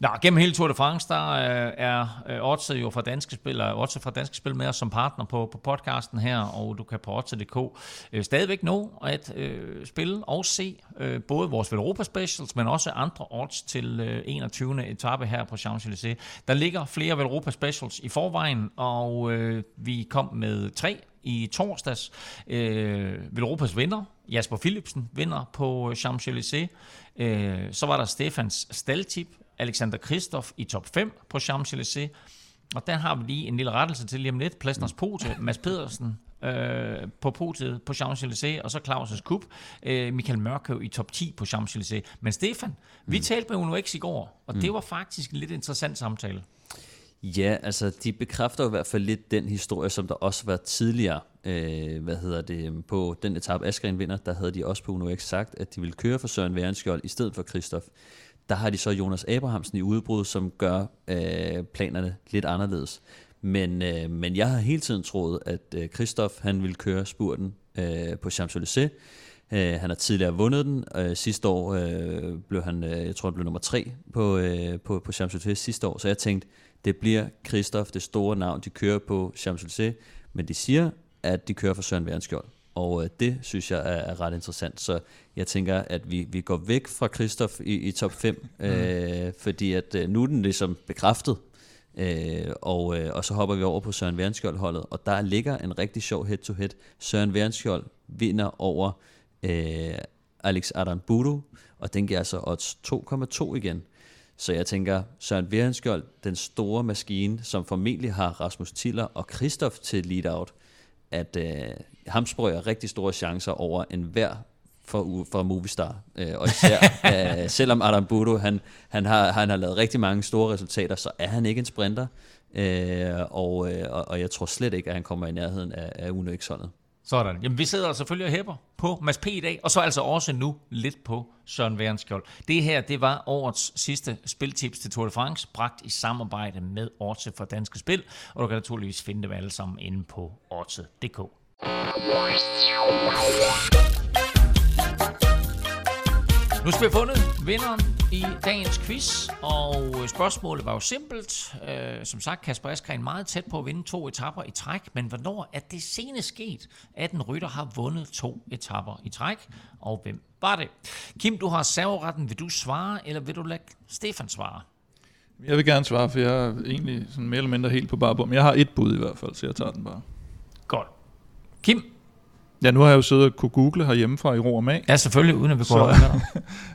Nå, gennem hele Tour de France, der øh, er Otze jo fra Danske Spil, og Otze fra Danske Spil med os som partner på, på podcasten her, og du kan på Otze punktum d k øh, stadigvæk nå at øh, spille og se øh, både vores Velropa Specials, men også andre odds til øh, enogtyvende etape her på Champs-Élysées. Der ligger flere Velropa Specials i forvejen, og øh, vi kom med tre i torsdags. Øh, Velropas vinder, Jasper Philipsen, vinder på Champs-Élysées. Øh, så var der Stefans staldtip, Alexander Kristoff i top fem på Champs-Élysées. Og der har vi lige en lille rettelse til lige om lidt. Plesners Pote, Mads Pedersen øh, på Potet på Champs-Élysées, og så Claus' Kup, øh, Michael Mørkøv i top ti på Champs-Élysées. Men Stefan, mm. vi talte med U N O X i går, og mm. det var faktisk en lidt interessant samtale. Ja, altså de bekræfter jo i hvert fald lidt den historie, som der også var tidligere, øh, hvad hedder det, på den etape Asgreen vinder, der havde de også på U N O X sagt, at de ville køre for Søren Wærenskjold i stedet for Kristoff. Der har de så Jonas Abrahamsen i udbrud, som gør øh, planerne lidt anderledes. Men, øh, men jeg har hele tiden troet, at øh, Kristoff han ville køre spurten øh, på Champs-Élysées. Uh, han har tidligere vundet den. Uh, sidste år uh, blev han, uh, jeg tror, han blev nummer tre på, uh, på, på Champs-Élysées sidste år. Så jeg tænkte, det bliver Kristoff, det store navn, de kører på Champs-Élysées. Men de siger, at de kører for Søren Wærenskjold. Og uh, det synes jeg er, er ret interessant. Så jeg tænker, at vi, vi går væk fra Kristoff i, i top fem. Mm. Uh, fordi at uh, nu er den ligesom bekræftet. Øh, og, øh, og så hopper vi over på Søren Wærenskjold-holdet, og der ligger en rigtig sjov head-to-head. Søren Wærenskjold vinder over øh, Alex Aramburu, og den giver altså odds to komma to igen. Så jeg tænker, Søren Wærenskjold, den store maskine, som formentlig har Rasmus Tiller og Kristoff til lead-out, at øh, ham sprøger rigtig store chancer over enhver for, for Movistar, øh, og især, øh, selvom Aramburu, han, han, har, han har lavet rigtig mange store resultater, så er han ikke en sprinter, øh, og, øh, og jeg tror slet ikke, at han kommer i nærheden af, af U N O X-holdet. Sådan. Jamen, vi sidder selvfølgelig og hæpper på Mads P. i dag, og så altså også nu lidt på Søren Wærenskjold. Det her, det var årets sidste spiltips til Tour de France, bragt i samarbejde med Otze for Danske Spil, og du kan naturligvis finde dem alle sammen inde på otze punktum d k. Nu skal vi have fundet vinderen i dagens quiz, og spørgsmålet var jo simpelt. Som sagt, Kasper Asgreen meget tæt på at vinde to etapper i træk, men hvornår er det senest sket, at en rytter har vundet to etapper i træk, og hvem var det? Kim, du har serveretten. Vil du svare, eller vil du lade Stefan svare? Jeg vil gerne svare, for jeg er egentlig sådan mere eller mindre helt på barbom. Jeg har et bud i hvert fald, så jeg tager den bare. Godt. Kim? Ja, nu har jeg jo siddet og kunne google herhjemmefra i ro og mag. Ja, selvfølgelig, uden at vi går over her.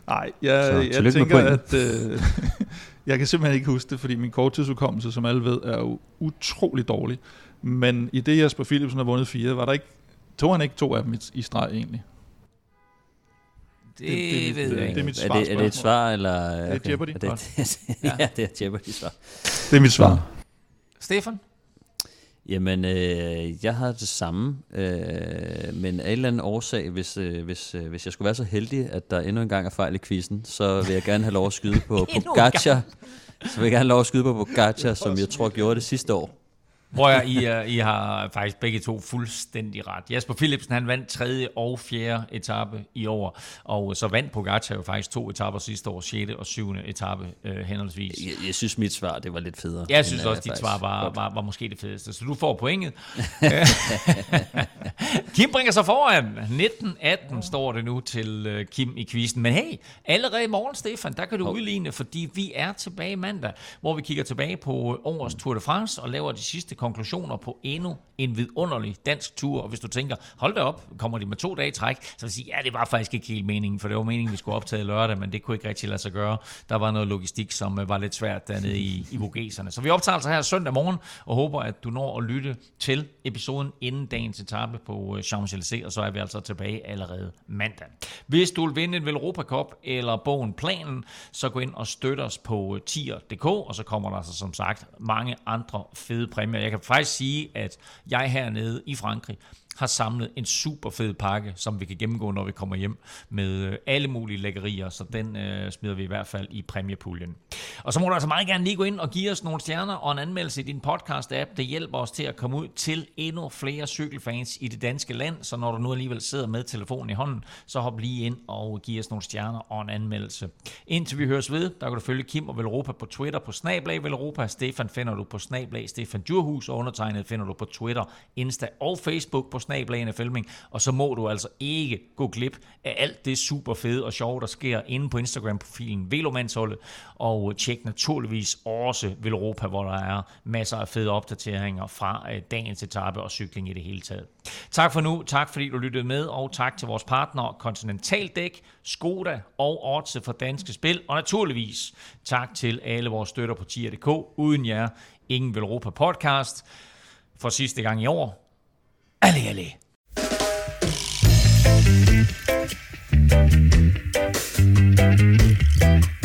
Nej, jeg, jeg tænker, at øh, jeg kan simpelthen ikke huske det, fordi min korttidsudkommelse, som alle ved, er jo utrolig dårlig. Men i det, Jasper Philipsen har vundet fire, var der ikke, tog han ikke to af dem i, i streg egentlig? Det, det, det ved det, jeg ikke. Det er mit svar. Er det, er det et svar, eller? Okay. Er det Jeopardy? Er det, ja. Ja, det er Jeopardy-svar. Det er mit svar. Stefan? Jamen, øh, jeg har det samme, øh, men af en eller anden årsag, hvis, øh, hvis, øh, hvis jeg skulle være så heldig, at der endnu en gang er fejl i quizzen, så vil jeg gerne have lov at skyde på Pogačar, så vil jeg gerne have lov at skyde på Pogačar, som jeg tror gjorde det sidste år. Hvor jeg, I, I har faktisk begge to fuldstændig ret. Jasper Philipsen, han vandt tredje og fjerde etape i år, og så vandt Pogačar jo faktisk to etaper sidste år, sjette og syvende etape øh, henholdsvis. Jeg, jeg synes, mit svar, det var lidt federe. Jeg synes også, dit svar var, var, var, var måske det fedeste, så du får pointet. Kim bringer sig foran. nitten atten står det nu til Kim i quizzen. Men hey, allerede i morgen, Stefan, der kan du udligne, fordi vi er tilbage mandag, hvor vi kigger tilbage på årets Tour de France og laver de sidste konklusioner på endnu en vidunderlig dansk tur. Og hvis du tænker, hold da op, kommer de med to dage i træk, så vil jeg sige, ja, det var faktisk ikke helt meningen, for det var meningen, vi skulle optage lørdag, men det kunne ikke rigtig lade sig gøre. Der var noget logistik, som var lidt svært dernede i, i Vogeserne. Så vi optager altså her søndag morgen, og håber, at du når at lytte til episoden inden dagens etape på Champs-Élysées, og så er vi altså tilbage allerede mandag. Hvis du vil vinde en Velropa Cup eller bogen Planen, så gå ind og støt os på tier punktum d k, og så kommer der altså som sagt mange andre fede præmier. Jeg kan faktisk sige, at jeg hernede i Frankrig har samlet en super fed pakke, som vi kan gennemgå, når vi kommer hjem, med alle mulige lækkerier, så den øh, smider vi i hvert fald i præmiepuljen. Og så må du altså meget gerne lige gå ind og give os nogle stjerner og en anmeldelse i din podcast-app. Det hjælper os til at komme ud til endnu flere cykelfans i det danske land, så når du nu alligevel sidder med telefonen i hånden, så hop lige ind og giv os nogle stjerner og en anmeldelse. Indtil vi høres ved, der kan du følge Kim og Velropa på Twitter på snablag Velropa. Stefan finder du på snablag Stefan Djurhus, og undertegnet finder du på Twitter, Insta og Facebook på snablagene filming, og så må du altså ikke gå glip af alt det super fede og sjove, der sker inde på Instagram-profilen Velomandsholdet, og tjek naturligvis også Velropa, hvor der er masser af fede opdateringer fra dagens etape og cykling i det hele taget. Tak for nu, tak fordi du lyttede med, og tak til vores partnere Continental Dæk, Skoda og Odds for Danske Spil, og naturligvis tak til alle vores støtter på tier punktum d k. Uden jer, ingen Velropa podcast. For sidste gang i år, allez, allez.